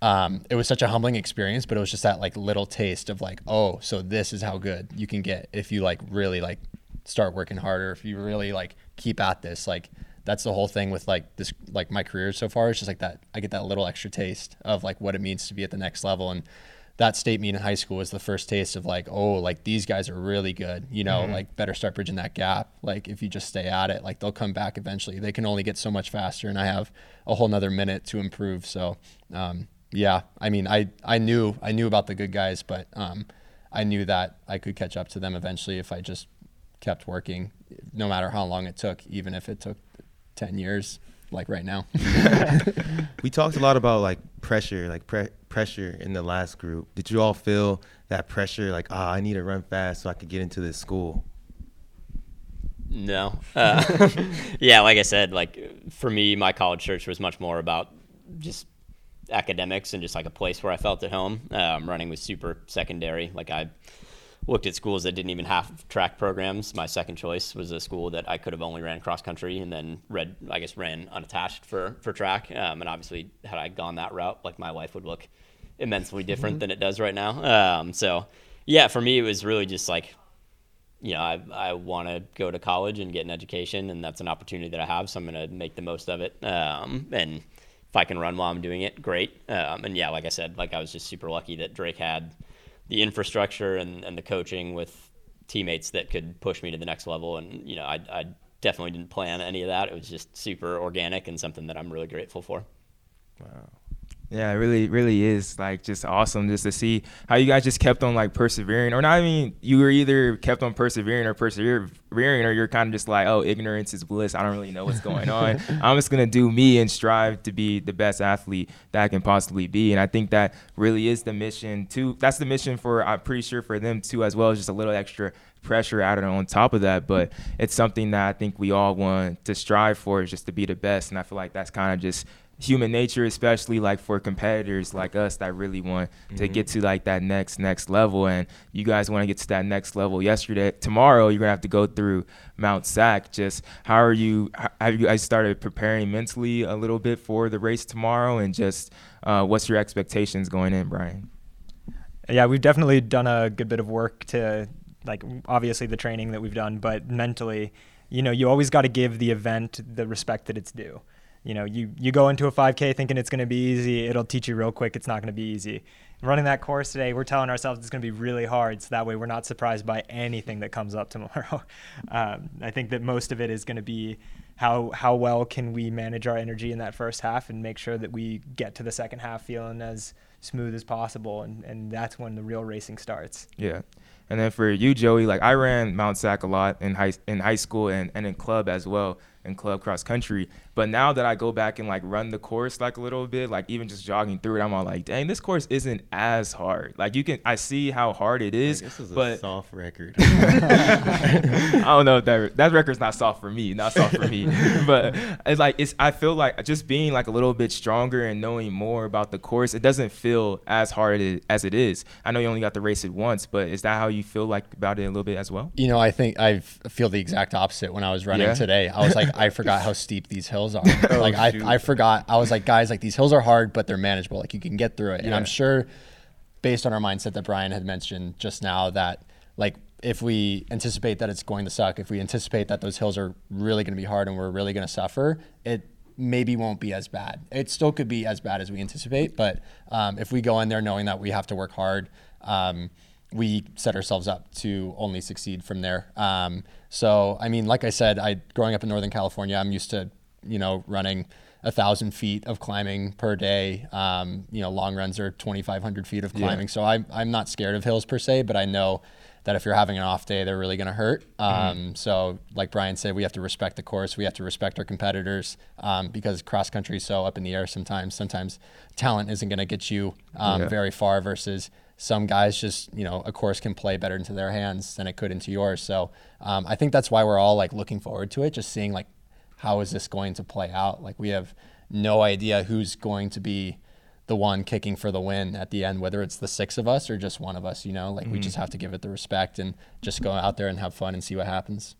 it was such a humbling experience, but it was just that like little taste of like, oh, so this is how good you can get if you like really like start working harder, if you really like keep at this. Like that's the whole thing with like this, like my career so far. It's just like that I get that little extra taste of like what it means to be at the next level. And that state meet in high school was the first taste of like, oh, like these guys are really good, like better start bridging that gap. Like if you just stay at it, like they'll come back eventually. They can only get so much faster, and I have a whole nother minute to improve. So, I mean, I knew about the good guys, but I knew that I could catch up to them eventually if I just kept working, no matter how long it took, even if it took 10 years. Like right now. We talked a lot about like pressure, like pressure in the last group. Did you all feel that pressure, like, I need to run fast so I could get into this school? No. Yeah, like I said, like for me, my college search was much more about just academics and just like a place where I felt at home. Running was super secondary. Like I looked at schools that didn't even have track programs. My second choice was a school that I could have only ran cross country and then ran unattached for track. And obviously had I gone that route, like my life would look immensely different than it does right now. So yeah, for me, it was really just like, I want to go to college and get an education, and that's an opportunity that I have. So I'm going to make the most of it. And if I can run while I'm doing it, great. And yeah, like I said, like I was just super lucky that Drake had the infrastructure and the coaching with teammates that could push me to the next level. And, I definitely didn't plan any of that. It was just super organic and something that I'm really grateful for. Wow. Yeah, it really, really is like just awesome just to see how you guys just kept on like persevering, or not. I mean, you were either kept on persevering, or you're kind of just like, oh, ignorance is bliss. I don't really know what's going on. I'm just gonna do me and strive to be the best athlete that I can possibly be. And I think that really is the mission too. That's the mission for, I'm pretty sure, for them too as well. It's just a little extra pressure added on top of that, but it's something that I think we all want to strive for, is just to be the best. And I feel like that's kind of just human nature, especially like for competitors like us that really want to get to like that next level. And you guys want to get to that next level. Tomorrow you're gonna have to go through Mount SAC. Just how are you? Have you guys started preparing mentally a little bit for the race tomorrow? And just what's your expectations going in, Brian? Yeah, we've definitely done a good bit of work to, like, obviously the training that we've done, but mentally, you know, you always got to give the event the respect that it's due. You know, you go into a 5K thinking it's going to be easy. It'll teach you real quick it's not going to be easy. Running that course today, we're telling ourselves it's going to be really hard, so that way we're not surprised by anything that comes up tomorrow. I think that most of it is going to be how well can we manage our energy in that first half and make sure that we get to the second half feeling as smooth as possible, and that's when the real racing starts. Yeah. And then for you, Joey, like, I ran Mount SAC a lot in high school and in club as well, in club cross country. But now that I go back and like run the course like a little bit, like even just jogging through it, I'm all like, dang, this course isn't as hard. Like, I see how hard it is. Like, this is a soft record. I don't know if that record's not soft for me. But it's like, I feel like just being like a little bit stronger and knowing more about the course, it doesn't feel as hard as it is. I know you only got to race it once, but is that how you feel like about it a little bit as well? You know, I think I feel the exact opposite when I was running today. I was like, I forgot how steep these hills are. Like, I forgot. I was like, guys, like, these hills are hard, but they're manageable. Like, you can get through it. Yeah. And I'm sure, based on our mindset that Brian had mentioned just now, that like, if we anticipate that it's going to suck, if we anticipate that those hills are really going to be hard and we're really going to suffer, it maybe won't be as bad. It still could be as bad as we anticipate, but if we go in there knowing that we have to work hard, we set ourselves up to only succeed from there. So, I mean, like I said, growing up in Northern California, I'm used to, you know, running 1,000 feet of climbing per day. You know, long runs are 2,500 feet of climbing. Yeah. So I'm not scared of hills per se, but I know that if you're having an off day, they're really going to hurt. So like Brian said, we have to respect the course. We have to respect our competitors, because cross country is so up in the air sometimes. Sometimes talent isn't going to get you very far versus some guys just, you know, a course can play better into their hands than it could into yours. So I think that's why we're all like looking forward to it, just seeing like, how is this going to play out? Like, we have no idea who's going to be the one kicking for the win at the end, whether it's the six of us or just one of us, you know, like we just have to give it the respect and just go out there and have fun and see what happens.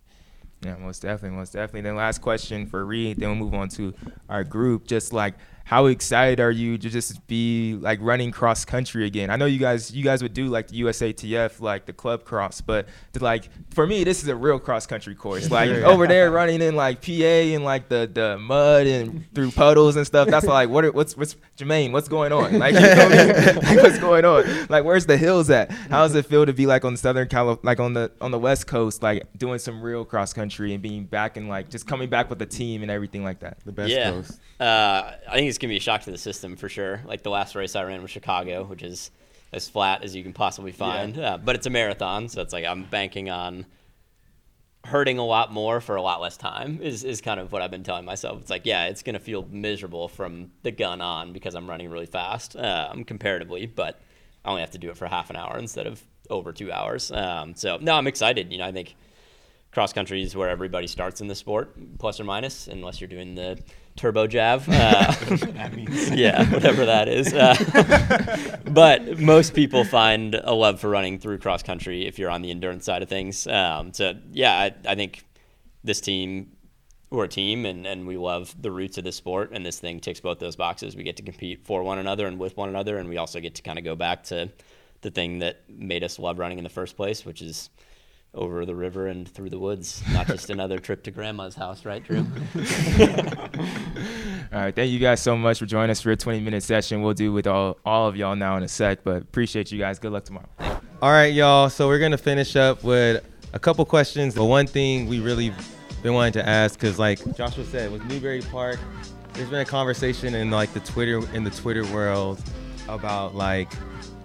Yeah, most definitely. Then last question for Reed, then we'll move on to our group. Just like, how excited are you to just be like running cross country again? I know you guys would do like the USATF, like the club cross, but like for me, this is a real cross country course. Like over there running in like PA and like the mud and through puddles and stuff. That's like, what's Jermaine? What's going on? Like, you know what I mean? Like, what's going on? Like, where's the hills at? How does it feel to be like on Southern Cali, like on the West Coast, like doing some real cross country and being back and like just coming back with the team and everything like that? The best coast. I think it's gonna be a shock to the system for sure. Like, the last race I ran was Chicago, which is as flat as you can possibly find, but it's a marathon, so it's like I'm banking on hurting a lot more for a lot less time is kind of what I've been telling myself. It's like, yeah, it's gonna feel miserable from the gun on because I'm running really fast, comparatively, but I only have to do it for half an hour instead of over 2 hours. So no, I'm excited. You know, I think cross country is where everybody starts in the sport, plus or minus, unless you're doing the turbo jav. That means. Yeah, whatever that is. But most people find a love for running through cross country if you're on the endurance side of things. So yeah, I think this team, we're a team, and we love the roots of this sport, and this thing ticks both those boxes. We get to compete for one another and with one another, and we also get to kind of go back to the thing that made us love running in the first place, which is over the river and through the woods, not just another trip to grandma's house, right, Drew? All right, thank you guys so much for joining us for a 20-minute session. We'll do with all of y'all now in a sec, but appreciate you guys. Good luck tomorrow. All right, y'all, so we're going to finish up with a couple questions. But one thing we really been wanting to ask, because like Joshua said, with Newbury Park, there's been a conversation in like the Twitter world about like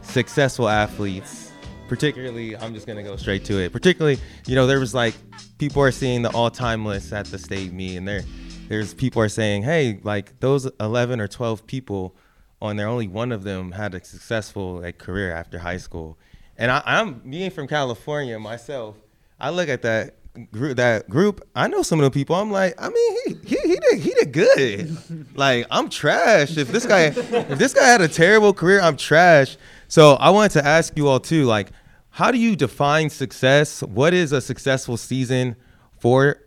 successful athletes. Particularly, I'm just gonna go straight to it. Particularly, you know, there was like people are seeing the all-time list at the state meet, and there's people are saying, hey, like those 11 or 12 people on there, only one of them had a successful like career after high school. And I'm being from California myself, I look at that group. I know some of the people. I'm like, I mean, he did good. Like, I'm trash. If this guy had a terrible career, I'm trash. So I wanted to ask you all too, like, how do you define success? What is a successful season for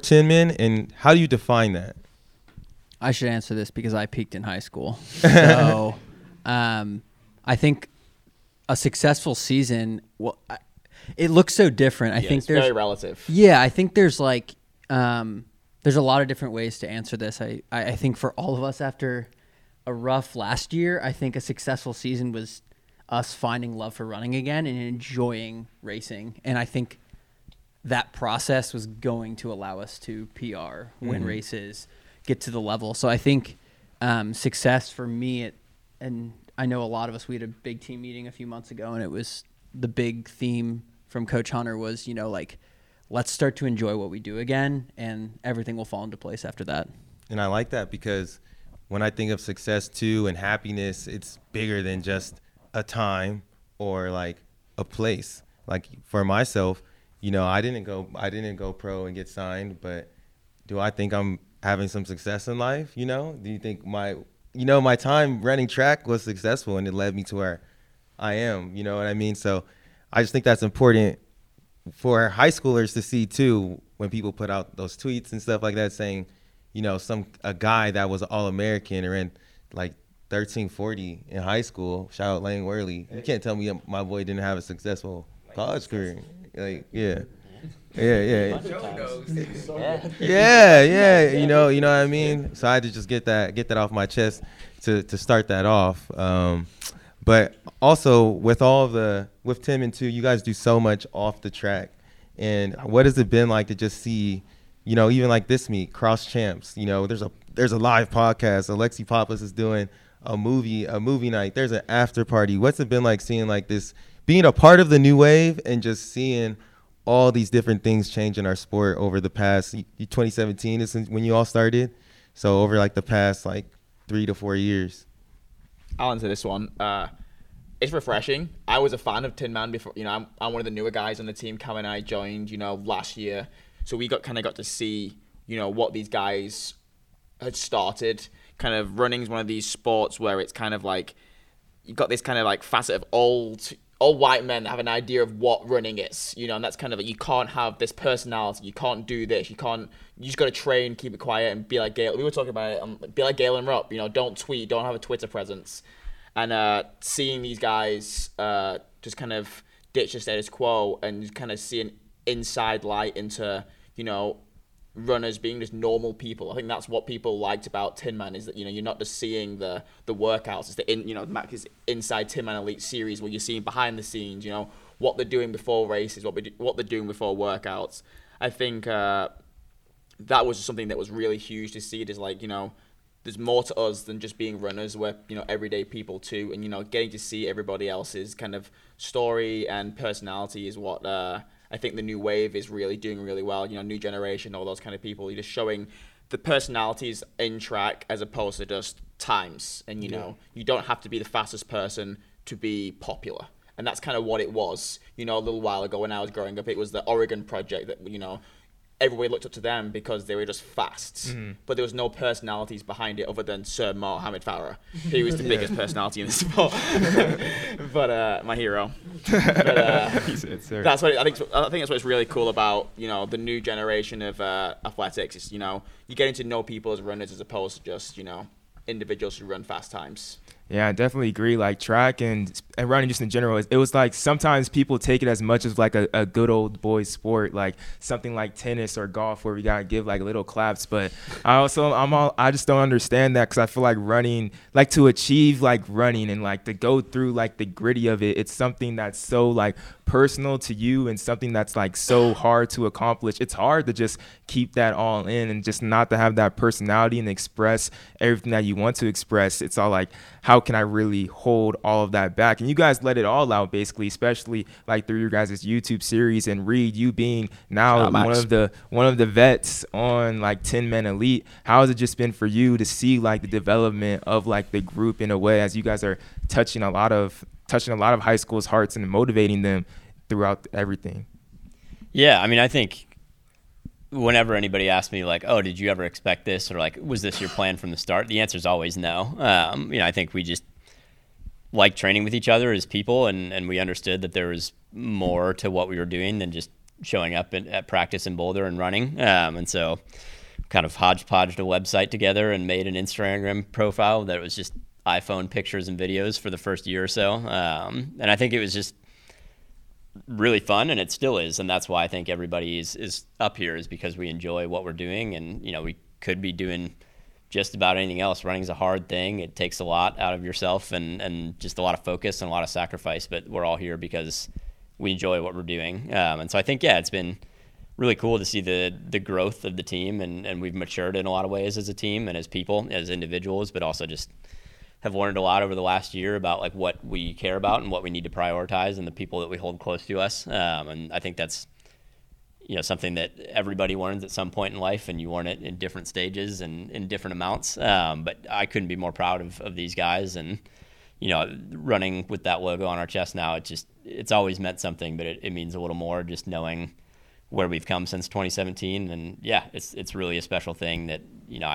Tin Men, and how do you define that? I should answer this because I peaked in high school. So I think a successful season, well, it looks so different. I think it's very relative. Yeah, I think there's like there's a lot of different ways to answer this. I think for all of us after a rough last year, I think a successful season was us finding love for running again and enjoying racing. And I think that process was going to allow us to PR, win races, get to the level. So I think success for me, and I know a lot of us, we had a big team meeting a few months ago, and it was the big theme from Coach Hunter was, you know, like, let's start to enjoy what we do again, and everything will fall into place after that. And I like that, because when I think of success too and happiness, it's bigger than just a time or like a place. Like for myself, you know, I didn't go pro and get signed, but do I think I'm having some success in life? You know, do you think my time running track was successful and it led me to where I am? You know what I mean? So I just think that's important for high schoolers to see too, when people put out those tweets and stuff like that saying, you know, a guy that was All-American or in like 1340 in high school, shout out Lane Worley. You can't tell me my boy didn't have a successful college career. Like, yeah. You know what I mean? So I had to just get that off my chest to start that off. But also with Tim and 2, you guys do so much off the track. And what has it been like to just see, you know, even like this meet, Cross Champs, you know, there's a live podcast. Alexi Pappas is doing a movie night. There's an after party. What's it been like seeing like this, being a part of the new wave and just seeing all these different things change in our sport over the past 2017 is when you all started. So over like the past like 3 to 4 years. I'll answer this one. It's refreshing. I was a fan of Tin Man before, you know, I'm one of the newer guys on the team. Cam and I joined, you know, last year. So we got to see, you know, what these guys had started. Kind of running is one of these sports where it's kind of like, you've got this kind of like facet of old white men that have an idea of what running is, you know, and that's kind of like, you can't have this personality, you can't do this, you just got to train, keep it quiet and be like Galen. We were talking about it, be like Galen Rupp, you know, don't tweet, don't have a Twitter presence. And seeing these guys just kind of ditch the status quo and kind of see an inside light into, you know, runners being just normal people. I think that's what people liked about Tin Man, is that, you know, you're not just seeing the workouts. It's you know, Max's Inside Tin Man Elite series where you're seeing behind the scenes, you know, what they're doing before races, what they're doing before workouts. I think that was something that was really huge to see. It is like, you know, there's more to us than just being runners. We're, you know, everyday people too, and, you know, getting to see everybody else's kind of story and personality is what I think the new wave is really doing really well, you know, new generation, all those kind of people. You're just showing the personalities in track as opposed to just times. And, you know, you don't have to be the fastest person to be popular. And that's kind of what it was, you know, a little while ago when I was growing up. It was the Oregon Project that, you know, everybody looked up to them because they were just fast. Mm-hmm. But there was no personalities behind it other than Sir Mohammed Farah, who was the biggest personality in the sport. But my hero. But, that's what I think that's what's really cool about, you know, the new generation of athletics. Is, you know, you're getting to know people as runners as opposed to just, you know, individuals who run fast times. Yeah, I definitely agree. Like track and running just in general, it was like sometimes people take it as much as like a good old boy sport, like something like tennis or golf where we gotta give like little claps. But I just don't understand that, because I feel like running, like to achieve like running and like to go through like the gritty of it, it's something that's so like personal to you and something that's like so hard to accomplish. It's hard to just keep that all in and just not to have that personality and express everything that you want to express. It's all like, how can I really hold all of that back? And you guys let it all out, basically, especially like through your guys' YouTube series. And Reed, you being now one of the vets on like 10 Men Elite, how has it just been for you to see like the development of like the group in a way, as you guys are touching a lot of high school's hearts and motivating them throughout everything? Yeah, I mean, I think whenever anybody asks me like, oh, did you ever expect this? Or like, was this your plan from the start? The answer is always no. I think we just like training with each other as people, and we understood that there was more to what we were doing than just showing up at practice in Boulder and running. And so kind of hodgepodged a website together and made an Instagram profile that was just iPhone pictures and videos for the first year or so. And I think it was just really fun, and it still is. And that's why I think everybody is up here, is because we enjoy what we're doing. And, you know, we could be doing just about anything else. Running is a hard thing. It takes a lot out of yourself and just a lot of focus and a lot of sacrifice, but we're all here because we enjoy what we're doing. And so I think, yeah, it's been really cool to see the growth of the team, and we've matured in a lot of ways as a team and as people, as individuals, but also just have learned a lot over the last year about like what we care about and what we need to prioritize and the people that we hold close to us. And I think that's, you know, something that everybody learns at some point in life, and you learn it in different stages and in different amounts. But I couldn't be more proud of these guys, and, you know, running with that logo on our chest now, it's always meant something, but it means a little more just knowing where we've come since 2017. And yeah, it's really a special thing that, you know,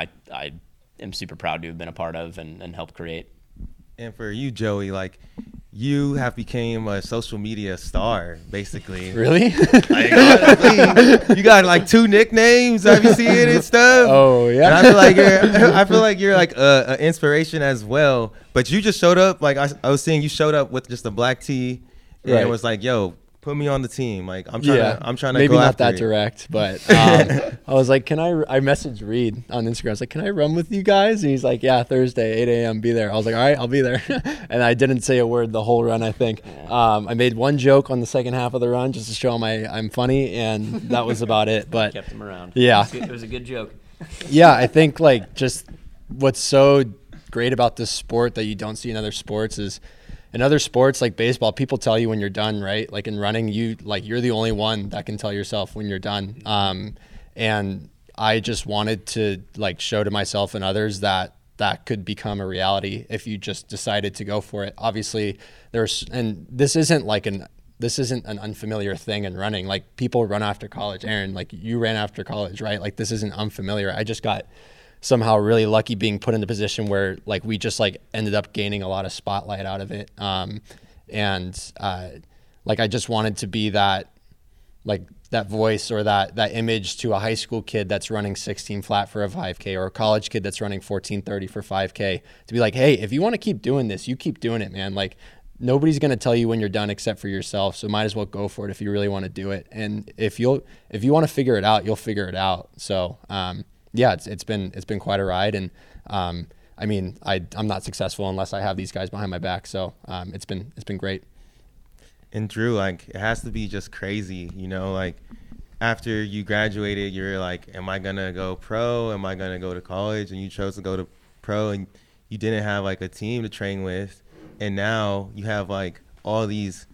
I'm super proud to have been a part of and help create. And for you, Joey, like, you have became a social media star, basically. Really? Like, honestly, you got like 2 nicknames. Have you seen it and stuff? Oh yeah. And I feel like you're like an inspiration as well. But you just showed up. Like I was seeing, you showed up with just a black tee, and It was like, yo, put me on the team. Like I'm trying to maybe go not after that it. Direct, but I was like, I messaged Reed on Instagram. I was like, can I run with you guys? And he's like, yeah, Thursday, 8 a.m. be there. I was like, all right, I'll be there. And I didn't say a word the whole run, I think. I made one joke on the second half of the run just to show him I'm funny, and that was about it. But kept him around. Yeah, it was a good joke. Yeah, I think like just what's so great about this sport that you don't see in other sports is, in other sports like baseball, people tell you when you're done, right? Like in running, you're the only one that can tell yourself when you're done. And I just wanted to like show to myself and others that could become a reality if you just decided to go for it. Obviously, this isn't an unfamiliar thing in running. Like people run after college. Aaron, like you ran after college, right? Like this isn't unfamiliar. I just got somehow really lucky being put in the position where like we just like ended up gaining a lot of spotlight out of it. Like I just wanted to be that voice or that image to a high school kid that's running 16 flat for a 5K, or a college kid that's running 14:30 for 5K, to be like, hey, if you want to keep doing this, you keep doing it, man. Like nobody's going to tell you when you're done except for yourself. So might as well go for it if you really want to do it. And if you want to figure it out, you'll figure it out. So, yeah, it's been quite a ride, and I mean, I'm not successful unless I have these guys behind my back. So it's been great. And Drew, like, it has to be just crazy, you know. Like after you graduated, you're like, am I gonna go pro? Am I gonna go to college? And you chose to go to pro, and you didn't have like a team to train with, and now you have like all these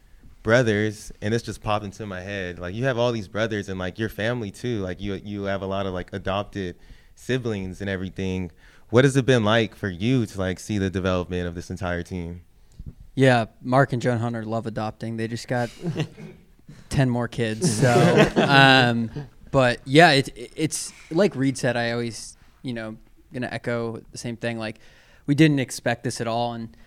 brothers, and this just popped into my head. Like you have all these brothers and like your family too. Like you have a lot of like adopted siblings and everything. What has it been like for you to like see the development of this entire team? Yeah, Mark and Joan Hunter love adopting. They just got 10 more kids. So, but yeah, it's like Reed said. I always, you know, gonna echo the same thing. Like we didn't expect this at all, and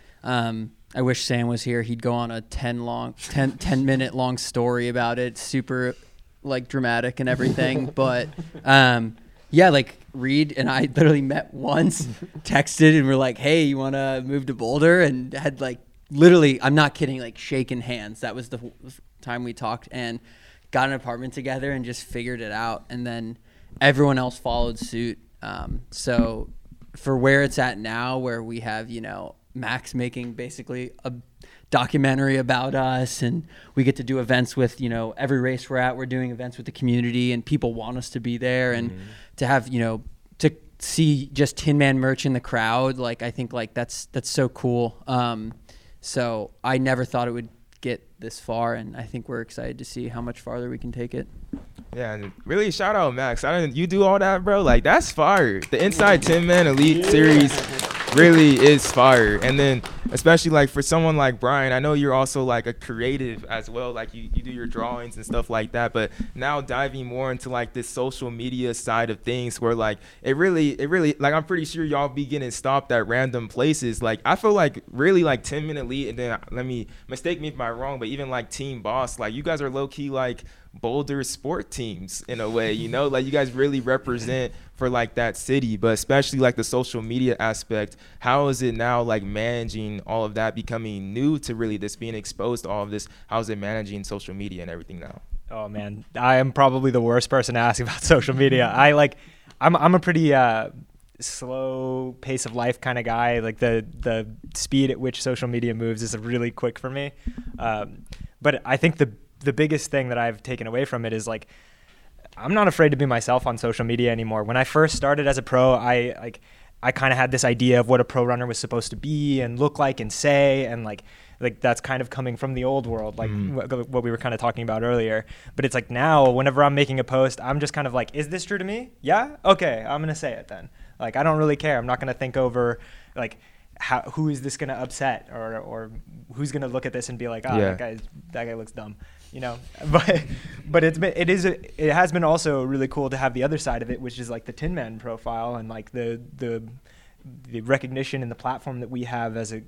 I wish Sam was here. He'd go on a 10-minute long story about it. Super like dramatic and everything. But Yeah, like Reed and I literally met once, texted, and we're like, hey, you want to move to Boulder? And had like, literally, I'm not kidding, like shaking hands. That was the time we talked and got an apartment together and just figured it out. And then everyone else followed suit. So for where it's at now, where we have, you know, Max making basically a documentary about us, and we get to do events with, you know, every race we're at, we're doing events with the community, and people want us to be there, and to have, you know, to see just Tin Man merch in the crowd, like I think like that's so cool. So I never thought it would get this far, and I think we're excited to see how much farther we can take it. Yeah, and really shout out Max. You do all that, bro. Like that's fire. The Inside 10 Man Elite series really is fire. And then especially like for someone like Brian, I know you're also like a creative as well, like you do your drawings and stuff like that, but now diving more into like this social media side of things where like it really like I'm pretty sure y'all be getting stopped at random places. Like I feel like really like 10 Minute Lead, and then mistake me if I'm wrong, but even like Team Boss, like you guys are low-key like Boulder sport teams in a way, you know, like you guys really represent for like that city, but especially like the social media aspect. How is it now like managing all of that, becoming new to really this, being exposed to all of this? How's it managing social media and everything now? Oh man, I am probably the worst person to ask about social media. I'm a pretty slow pace of life kind of guy. Like the speed at which social media moves is really quick for me. But I think the biggest thing that I've taken away from it is like, I'm not afraid to be myself on social media anymore. When I first started as a pro, I kind of had this idea of what a pro runner was supposed to be and look like and say, and like that's kind of coming from the old world, like what we were kind of talking about earlier. But it's like now whenever I'm making a post, I'm just kind of like, is this true to me? Yeah. Okay. I'm going to say it then. Like, I don't really care. I'm not going to think over like, who is this going to upset or who's going to look at this and be like, that guy looks dumb. You know, but it has been also really cool to have the other side of it, which is like the Tin Man profile and like the recognition and the platform that we have as a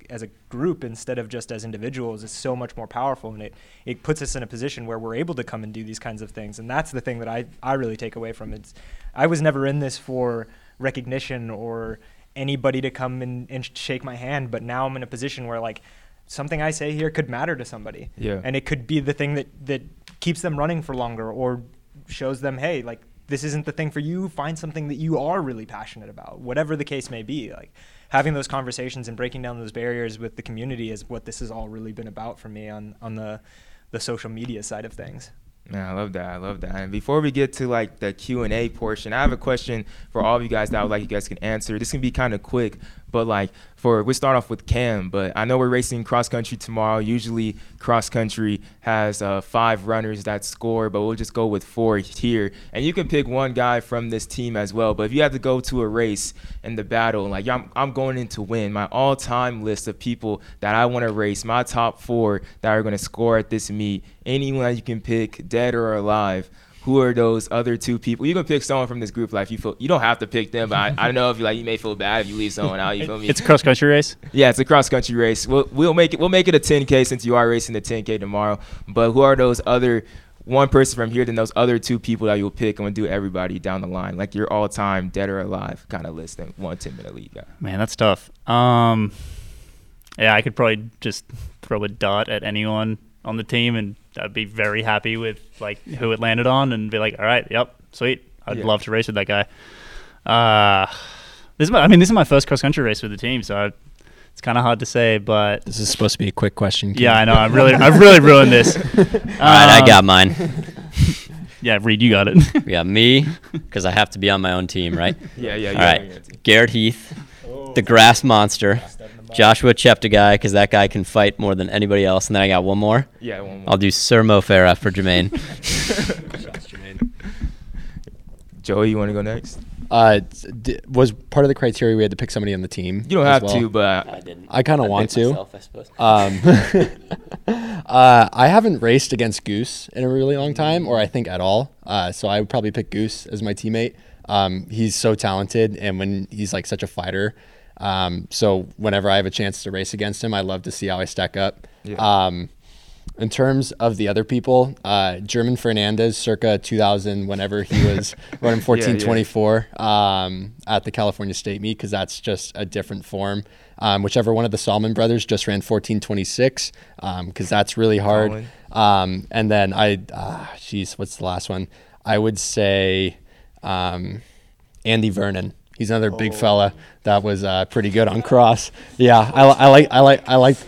group instead of just as individuals is so much more powerful, and it puts us in a position where we're able to come and do these kinds of things. And that's the thing that I really take away from it. I was never in this for recognition or anybody to come and shake my hand, but now I'm in a position where like something I say here could matter to somebody. Yeah. And it could be the thing that keeps them running for longer or shows them, hey, like this isn't the thing for you. Find something that you are really passionate about, whatever the case may be. Like having those conversations and breaking down those barriers with the community is what this has all really been about for me on the social media side of things. Yeah, I love that. And before we get to like the Q&A portion, I have a question for all of you guys that I would like you guys can answer. This can be kind of quick, but like we'll start off with Cam, but I know we're racing cross country tomorrow. Usually cross country has 5 runners that score, but we'll just go with 4 here. And you can pick one guy from this team as well. But if you have to go to a race in the battle, like I'm going in to win, my all-time list of people that I want to race, my top 4 that are going to score at this meet, anyone you can pick, dead or alive, who are those other 2 people? You can pick someone from this group. Like you feel, you don't have to pick them, but I don't know if you may feel bad if you leave someone out. You feel me? It's a cross country race. Yeah, it's a cross country race. We'll make it a 10K since you are racing the 10K tomorrow. But who are those other one person from here? Then those other 2 people that you'll pick. I'm gonna do everybody down the line, like your all time dead or alive kind of list. And 10 minute lead guy. Man, that's tough. Yeah, I could probably just throw a dot at anyone on the team, and I'd be very happy with like who it landed on, and be like, all right, yep, sweet. I'd love to race with that guy. This is my first cross country race with the team, so it's kind of hard to say. But this is supposed to be a quick question. Ken. Yeah, I know. I've really ruined this. All right, I got mine. Yeah, Reed, you got it. Yeah, me, because I have to be on my own team, right? Yeah. All right, Garrett Heath, the grass monster. Joshua Cheptegei, because that guy can fight more than anybody else. And then I got one more. Yeah, one more. I'll do Sir Mo Farah for Jermaine. Joey, you want to go next? Was part of the criteria we had to pick somebody on the team? You don't have to, but I didn't. I kind of want to. Myself, I suppose. I haven't raced against Goose in a really long time, or I think at all. So I would probably pick Goose as my teammate. He's so talented, and when he's like such a fighter. So whenever I have a chance to race against him, I love to see how I stack up. Yeah. In terms of the other people, German Fernandez, circa 2000, whenever he was running 1424 at the California State meet, because that's just a different form. Whichever one of the Solomon brothers just ran 1426, because that's really hard. And then what's the last one? I would say Andy Vernon. He's another big fella that was pretty good on cross. Yeah, I like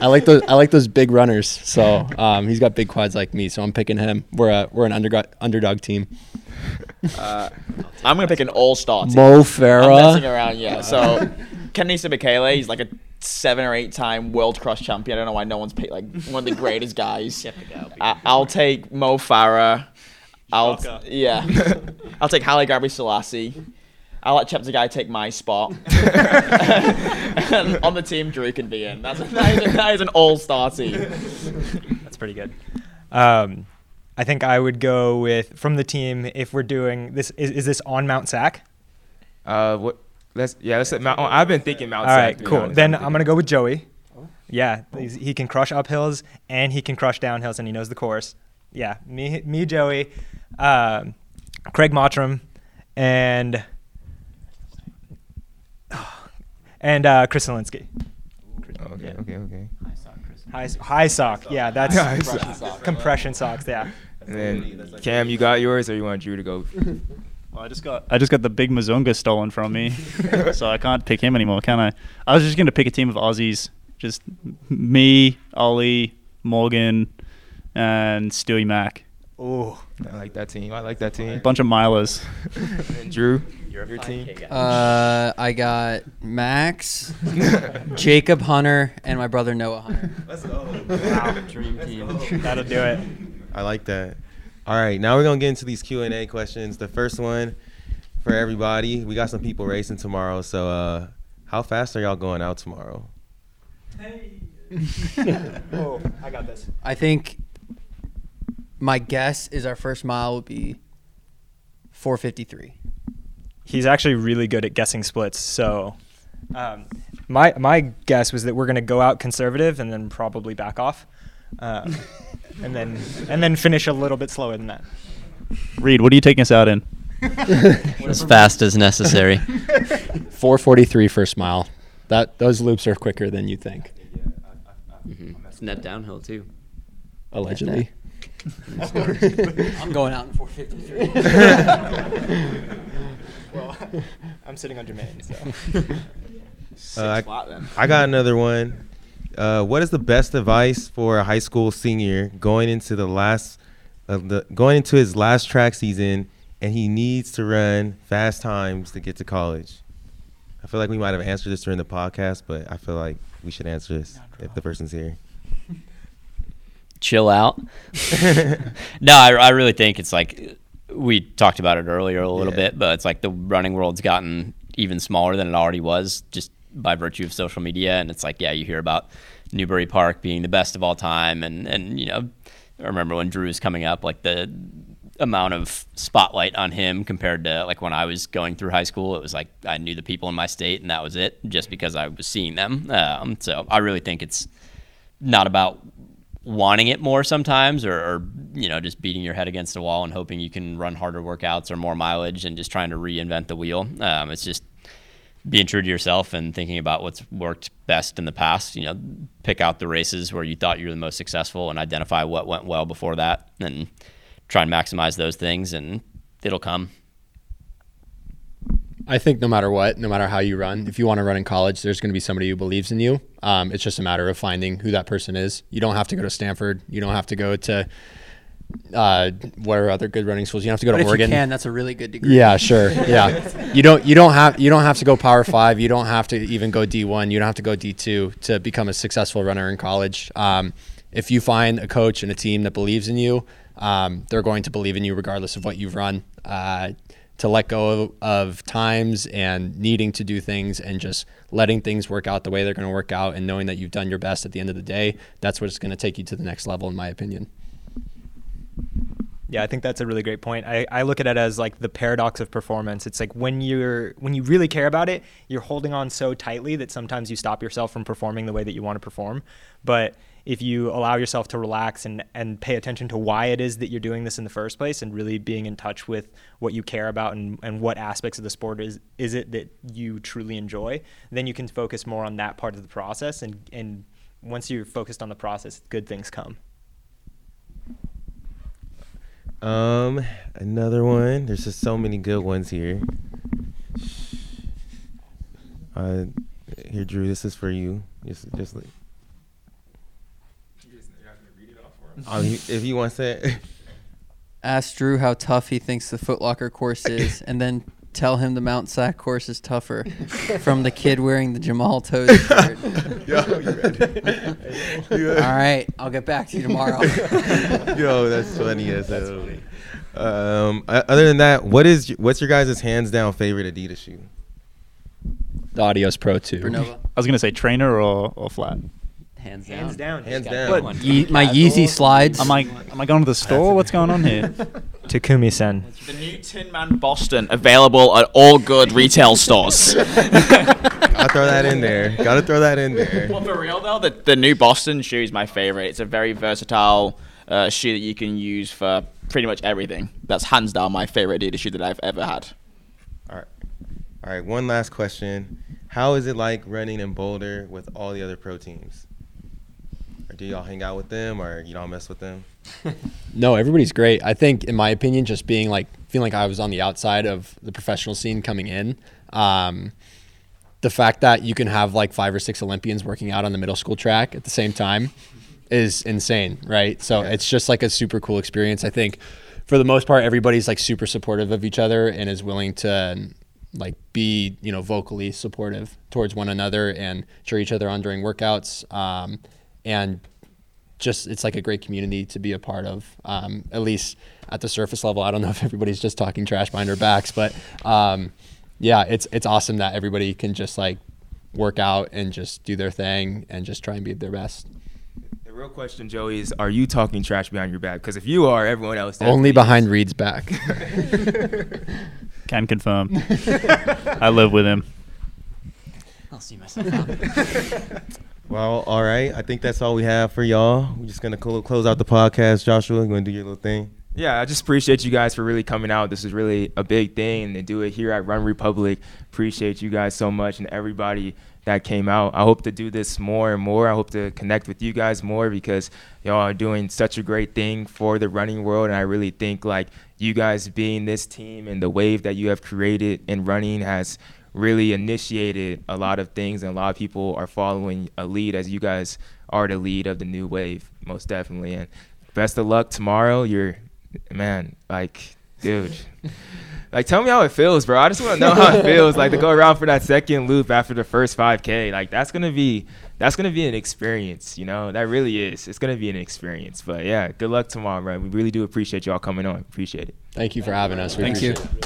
those big runners. So he's got big quads like me. So I'm picking him. We're an underdog team. I'm gonna pick an all-star team. Mo Farah. I'm messing around, yeah. So Kenenisa Bekele, he's like a 7 or 8-time world cross champion. I don't know why no one's picked like one of the greatest guys. I'll take Mo Farah. I'll take Haile Gebrselassie. I'll let Chapter Guy take my spot. And on the team, Drew can be in. That is an all-star team. That's pretty good. I think I would go with, from the team, if we're doing this, is this on Mount SAC? I've been thinking Mount SAC. All right, cool. Then I'm going to go with Joey. Yeah, he can crush uphills, and he can crush downhills, and he knows the course. Yeah, me Joey, Craig Mottram, and Chris Zielinski. Okay. High sock. Yeah, that's compression socks. Yeah. And then Cam, you got yours, or you want Drew to go? Well, I just got the big Mazunga stolen from me, so I can't pick him anymore, can I? I was just gonna pick a team of Aussies, just me, Ollie, Morgan, and Stewie Mack. Oh, I like that team. A bunch of milers. And Drew, your team? I got Max, Jacob Hunter, and my brother Noah Hunter. Let's go. Wow, dream team. That'll do it. I like that. All right, now we're going to get into these Q&A questions. The first one for everybody. We got some people racing tomorrow, so how fast are y'all going out tomorrow? Hey. Oh, I got this. I think... my guess is our first mile will be 4:53. He's actually really good at guessing splits. So my guess was that we're going to go out conservative and then probably back off, and then finish a little bit slower than that. Reed, what are you taking us out in? As fast as necessary. 4:43 first mile. Those loops are quicker than you think. Yeah, It's net downhill too. Allegedly. I'm going out in 4:53. Well, I'm sitting on Jermaine, so. I got another one. What is the best advice for a high school senior going into his last track season, and he needs to run fast times to get to college? I feel like we might have answered this during the podcast, but I feel like we should answer this if the person's here. Chill out. No, I really think it's like we talked about it earlier a little bit, but it's like the running world's gotten even smaller than it already was just by virtue of social media. And it's like, yeah, you hear about Newbury Park being the best of all time. And you know, I remember when Drew was coming up, like the amount of spotlight on him compared to like when I was going through high school, it was like I knew the people in my state and that was it just because I was seeing them. So I really think it's not about wanting it more sometimes or you know, just beating your head against the wall and hoping you can run harder workouts or more mileage and just trying to reinvent the wheel. It's just being true to yourself and thinking about what's worked best in the past. You know, pick out the races where you thought you were the most successful and identify what went well before that and try and maximize those things and it'll come. I think no matter what, no matter how you run, if you want to run in college, there's going to be somebody who believes in you. It's just a matter of finding who that person is. You don't have to go to Stanford. You don't have to go to what are other good running schools. You don't have to go to Oregon. If you can, that's a really good degree. Yeah, sure. Yeah, you don't have to go Power 5. You don't have to even go D1. You don't have to go D2 to become a successful runner in college. If you find a coach and a team that believes in you, they're going to believe in you regardless of what you've run. To let go of times and needing to do things and just letting things work out the way they're going to work out and knowing that you've done your best at the end of the day, that's what's going to take you to the next level, in my opinion. Yeah, I think that's a really great point. I look at it as like the paradox of performance. It's like when you really care about it, you're holding on so tightly that sometimes you stop yourself from performing the way that you want to perform. But if you allow yourself to relax and pay attention to why it is that you're doing this in the first place, and really being in touch with what you care about and what aspects of the sport is it that you truly enjoy, then you can focus more on that part of the process. And once you're focused on the process, good things come. Another one. There's just so many good ones here. Here, Drew, this is for you. Just like. You're not gonna read it off for him. If you want to. Ask Drew how tough he thinks the Foot Locker course is, and then tell him the Mount SAC course is tougher. From the kid wearing the Jamal Toes shirt. Yo, you ready? All right, I'll get back to you tomorrow. Yo, that's funny as hell. Other than that, what's your guys' hands down favorite Adidas shoe? The Adios Pro 2. Bernova. I was gonna say trainer or flat. Hands down. But my Yeezy slides. Am I going to the store? What's going on here? Takumi-sen. The new Tin Man Boston, available at all good retail stores. Gotta throw that in there. Well, for real though, the new Boston shoe is my favorite. It's a very versatile shoe that you can use for pretty much everything. That's hands down my favorite Adidas shoe that I've ever had. All right, one last question. How is it like running in Boulder with all the other pro teams? Or do y'all hang out with them, or you don't mess with them? No, everybody's great. I think, in my opinion, just being like, feeling like I was on the outside of the professional scene coming in. The fact that you can have like 5 or 6 Olympians working out on the middle school track at the same time is insane, right? So yeah. It's just like a super cool experience. I think for the most part, everybody's like super supportive of each other and is willing to like be, you know, vocally supportive towards one another and cheer each other on during workouts. And just, it's like a great community to be a part of, at least at the surface level. I don't know if everybody's just talking trash behind their backs, but yeah, it's awesome that everybody can just like work out and just do their thing and just try and be their best. The real question, Joey, is are you talking trash behind your back? Because if you are, everyone else definitely only behind is. Reed's back. Can confirm. I live with him. I'll see myself out. Well, all right. I think that's all we have for y'all. We're just going to close out the podcast. Joshua, you want to do your little thing? Yeah, I just appreciate you guys for really coming out. This is really a big thing, and to do it here at Run Republic. Appreciate you guys so much and everybody that came out. I hope to do this more and more. I hope to connect with you guys more because y'all are doing such a great thing for the running world, and I really think like you guys being this team and the wave that you have created in running has really initiated a lot of things, and a lot of people are following a lead as you guys are the lead of the new wave, most definitely. And best of luck tomorrow. You're, man, like, dude. Like, tell me how it feels, bro. I just want to know how it feels, like, to go around for that second loop after the first 5K. Like, that's gonna be an experience, you know. That really is. It's gonna be an experience. But yeah, good luck tomorrow, bro. We really do appreciate y'all coming on. Appreciate it. Thank you for having us. We appreciate it.